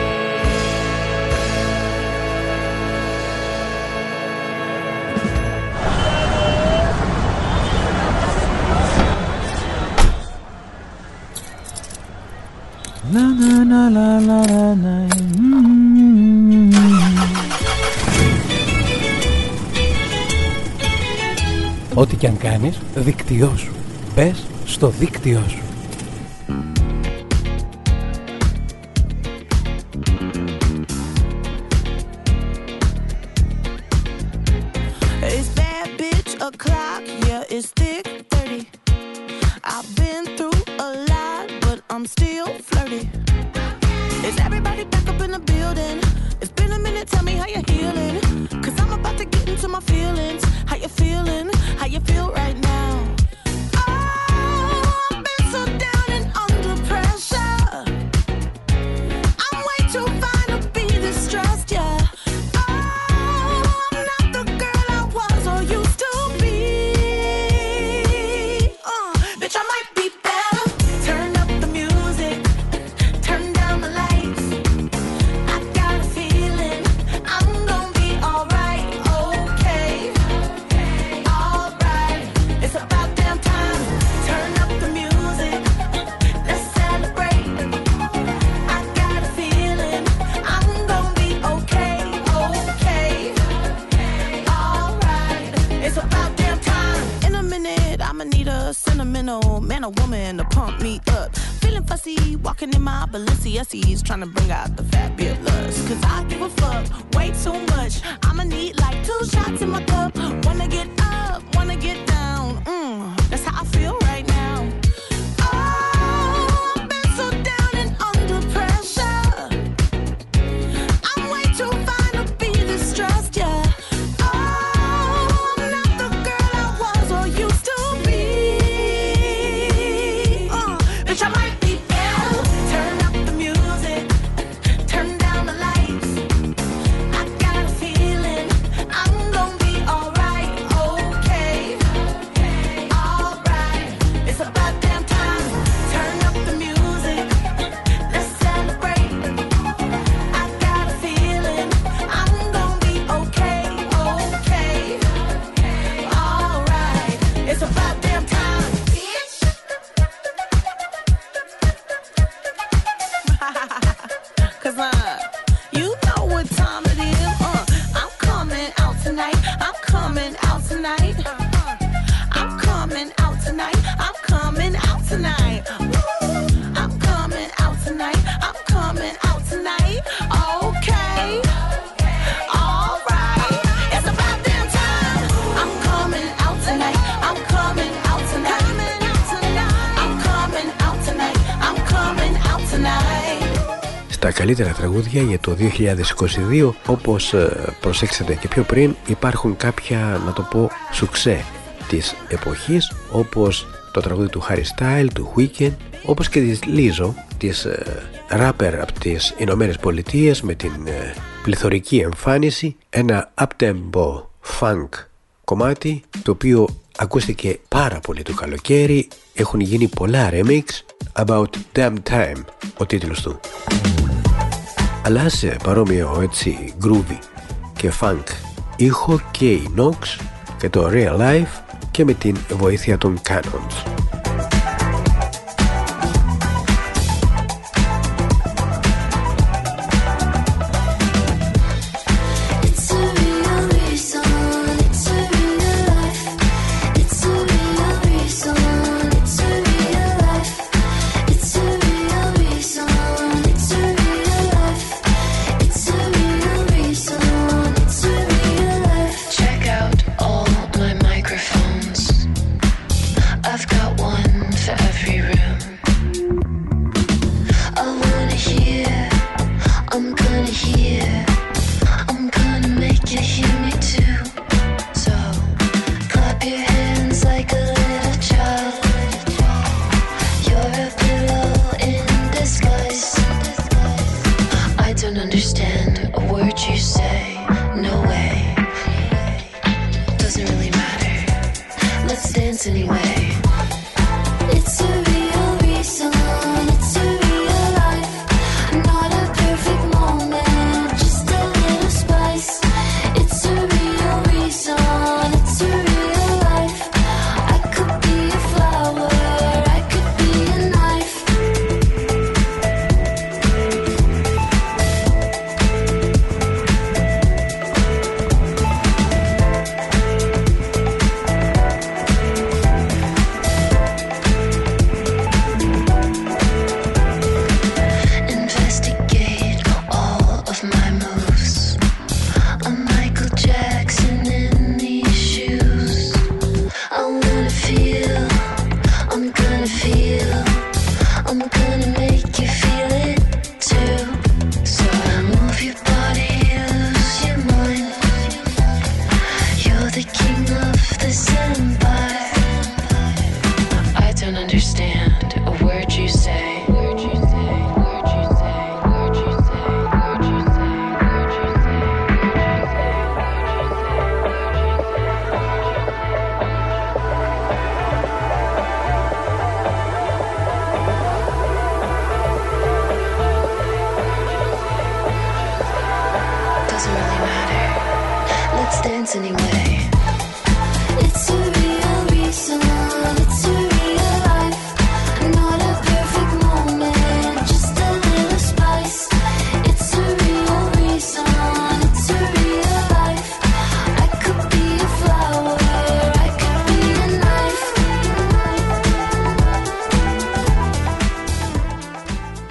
La la la la la la la. Ό,τι κι αν κάνεις, δίκτυό σου. Μπες στο δίκτυό σου. καλύτερα τραγούδια για το 2022. Όπως προσέξατε και πιο πριν, υπάρχουν κάποια, να το πω, σουξέ της εποχής, όπως το τραγούδι του Harry Styles, του Weeknd, όπως και της Lizzo, της rapper από τις Ηνωμένες Πολιτείες, με την πληθωρική εμφάνιση, ένα uptempo funk κομμάτι, το οποίο ακούστηκε πάρα πολύ το καλοκαίρι. Έχουν γίνει πολλά remix. About Damn Time ο τίτλος του, αλλά σε παρόμοιο έτσι groovy και funk ήχο και η Nox και το Real Life, και με την βοήθεια των Canons.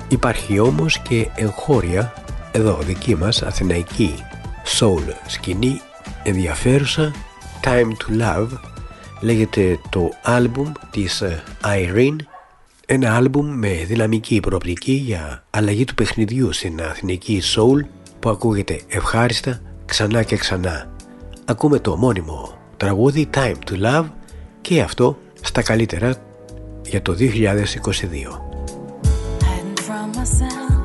Υπάρχει όμως και εγχώρια, εδώ δική μας αθηναϊκή soul σκηνή, ενδιαφέρουσα. Time to Love λέγεται το άλμπουμ της Irene, ένα άλμπουμ με δυναμική προοπτική για αλλαγή του παιχνιδιού στην αθηνική soul, που ακούγεται ευχάριστα ξανά και ξανά. Ακούμε το μόνιμο τραγούδι Time to Love, και αυτό στα καλύτερα για το 2022. Myself,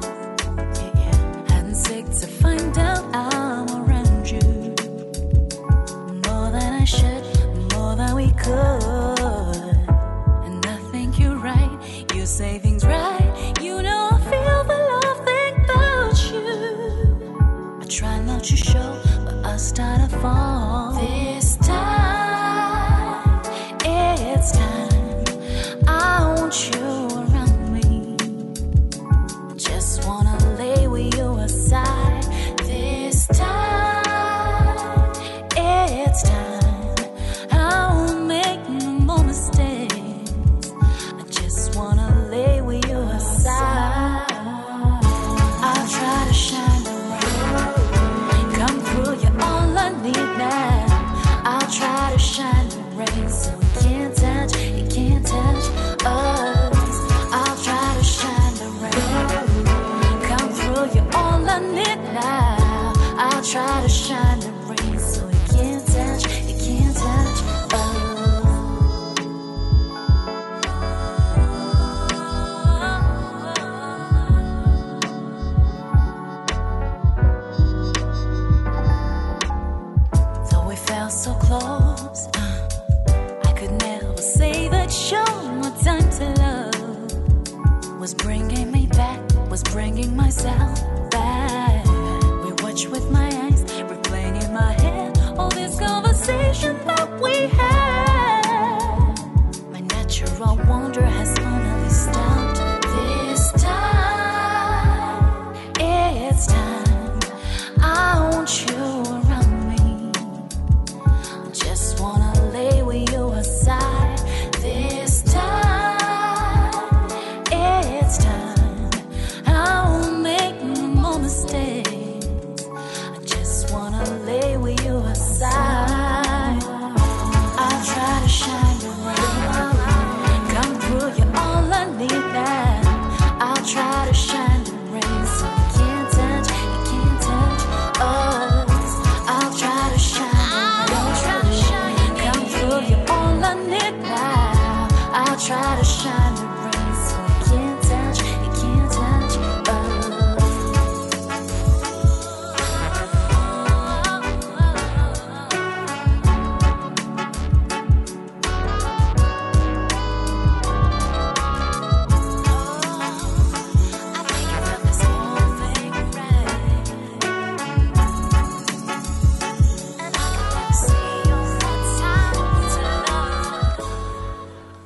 hadn't seeked to find out I'm around you more than I should, more than we could. And I think you're right, you say things right. You know I feel the love thing about you. I try not to show, but I start to fall. This time, it's time. I want you.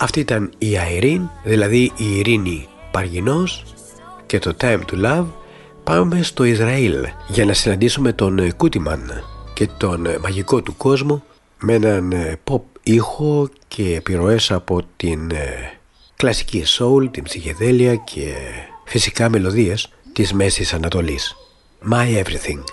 Αυτή ήταν η Irene, δηλαδή η Ειρήνη Παργινός και το Time to Love. Πάμε στο Ισραήλ για να συναντήσουμε τον Κούτιμαν και τον μαγικό του κόσμο με έναν pop ήχο και επιρροές από την κλασική soul, την ψυχεδέλεια και φυσικά μελωδίες της Μέσης Ανατολής. My Everything.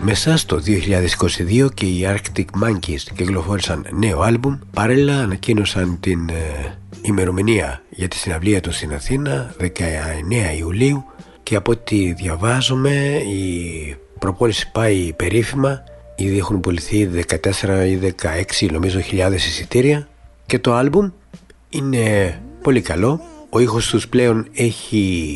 Μέσα στο 2022 και οι Arctic Monkeys κυκλοφόρησαν νέο άλμπουμ. Παράλληλα ανακοίνωσαν την ημερομηνία για τη συναυλία τους στην Αθήνα, 19 Ιουλίου, και από ό,τι διαβάζουμε η προπόληση πάει περίφημα. Ήδη έχουν πουληθεί 14 ή 16 νομίζω χιλιάδες εισιτήρια και το άλμπουμ είναι πολύ καλό. Ο ήχος τους πλέον έχει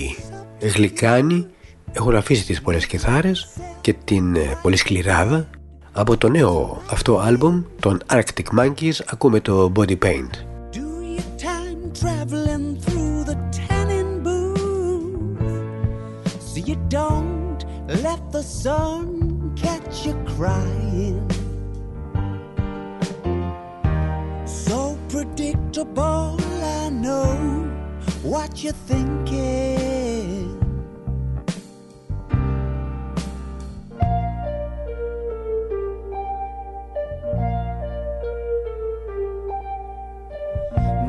γλυκάνει. Έχουν αφήσει τις πολλές κιθάρες και την πολύ σκληράδα. Από το νέο αυτό άλμπουμ των Arctic Monkeys ακούμε το Body Paint. Do your time traveling through the tanning booth, so you don't let the sun catch you crying. predictable. I know what you're thinking.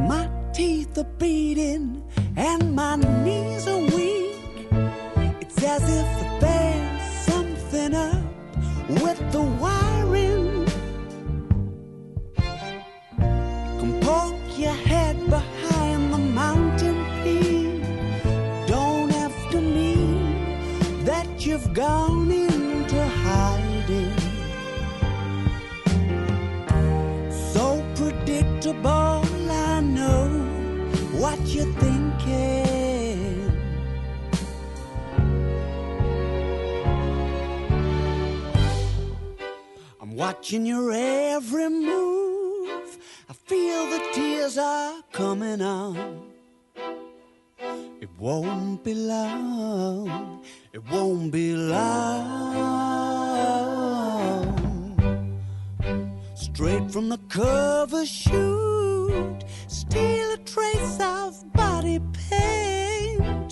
My teeth are beating and my knees are weak. It's as if there's something up with the wiring. Poke your head behind the mountain peak. Don't have to mean that you've gone into hiding. So predictable, I know what you're thinking. I'm watching your every move. Feel the tears are coming on. It won't be long. It won't be long. Straight from the cover shoot, steal a trace of body paint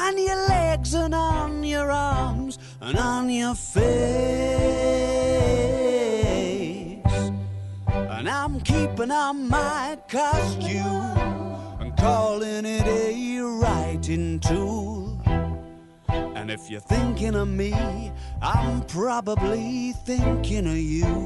on your legs and on your arms and on your face. And I'm keeping on my costume and calling it a writing tool. And if you're thinking of me, I'm probably thinking of you.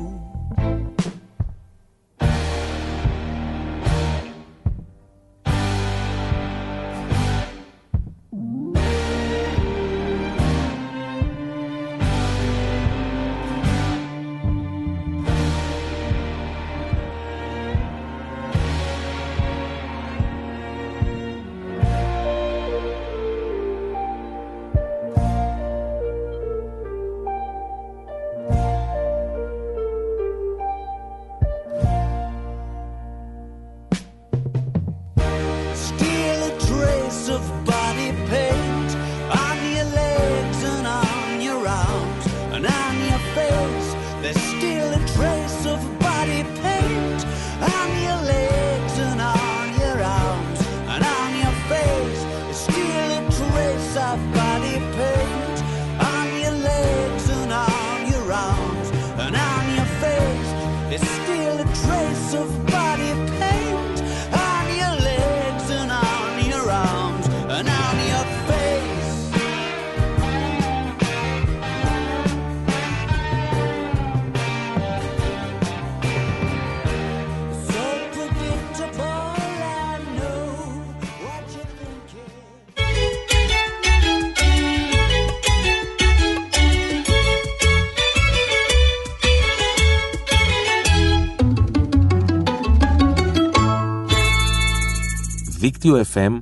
Δίκτυο FM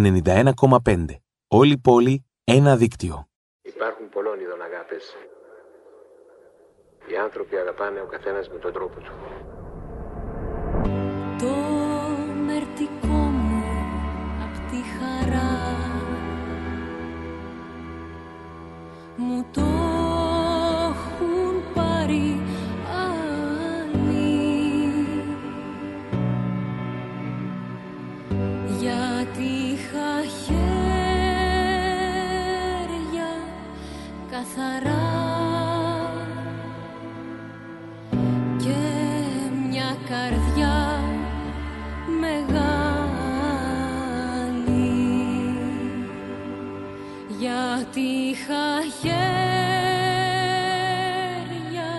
91,5. Όλη πόλη, ένα δίκτυο. Υπάρχουν πολλών ειδών αγάπες. Οι άνθρωποι αγαπάνε ο καθένας με τον τρόπο του. Το μερτικό μου απ' τη χαρά μου το έχουν πάρει άλλοι. Γιατί είχα χέρια καθαρά και μια καρδιά μεγάλη. Γιατί είχα χέρια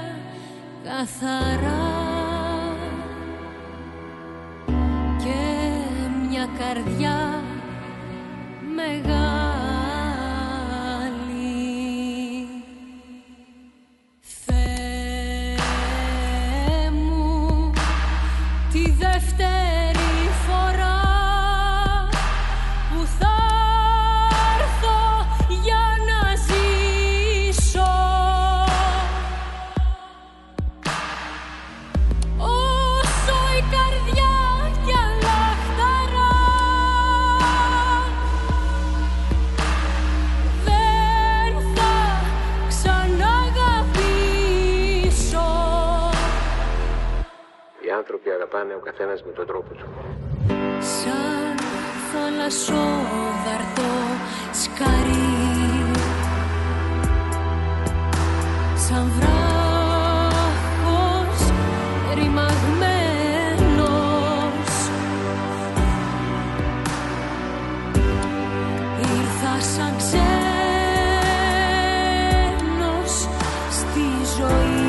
καθαρά. Μια καρδιά μεγάλη. Θεέ μου, τη δεύτερη φορά που θα έρθω για να ζήσω, όσο η καρδιά κι αλλάζει. άνθρωποι αγαπάνε ο καθένας με τον τρόπο του. Σαν θάλασσο δαρτό σκαρί, σαν βράχος ρημαγμένος, ήρθα σαν ξένος στη ζωή.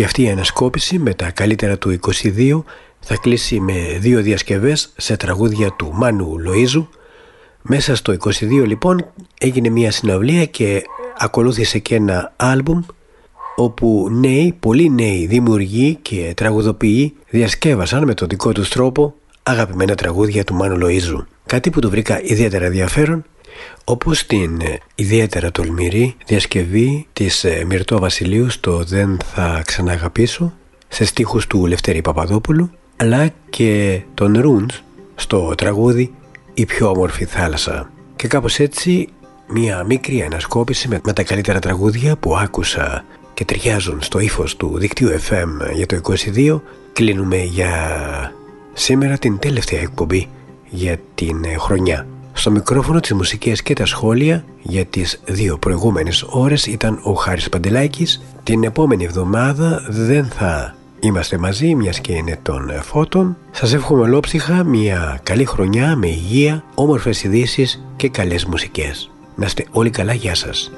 Και αυτή η ανασκόπηση με τα καλύτερα του 22 θα κλείσει με δύο διασκευές σε τραγούδια του Μάνου Λοΐζου. Μέσα στο 22 λοιπόν έγινε μια συναυλία και ακολούθησε και ένα άλμπουμ όπου νέοι, πολλοί νέοι δημιουργοί και τραγουδοποιοί διασκεύασαν με τον δικό τους τρόπο αγαπημένα τραγούδια του Μάνου Λοΐζου. Κάτι που το βρήκα ιδιαίτερα ενδιαφέρον, όπως την ιδιαίτερα τολμηρή διασκευή της Μυρτώ Βασιλείου στο «Δεν θα ξαναγαπήσω» σε στίχους του Λευτέρη Παπαδόπουλου, αλλά και τον Ρούντς στο τραγούδι «Η πιο όμορφη θάλασσα». Και κάπως έτσι μια μικρή ανασκόπηση με τα καλύτερα τραγούδια που άκουσα και ταιριάζουν στο ύφος του δικτύου FM για το 22. Κλείνουμε για σήμερα την τελευταία εκπομπή για την χρονιά. Στο μικρόφωνο, τις μουσικές και τα σχόλια για τις δύο προηγούμενες ώρες ήταν ο Χάρης Παντελάκης. Την επόμενη εβδομάδα δεν θα είμαστε μαζί, μιας και είναι των φώτων. Σας εύχομαι ολόψυχα μια καλή χρονιά με υγεία, όμορφες ειδήσεις και καλές μουσικές. Να είστε όλοι καλά, γεια σας.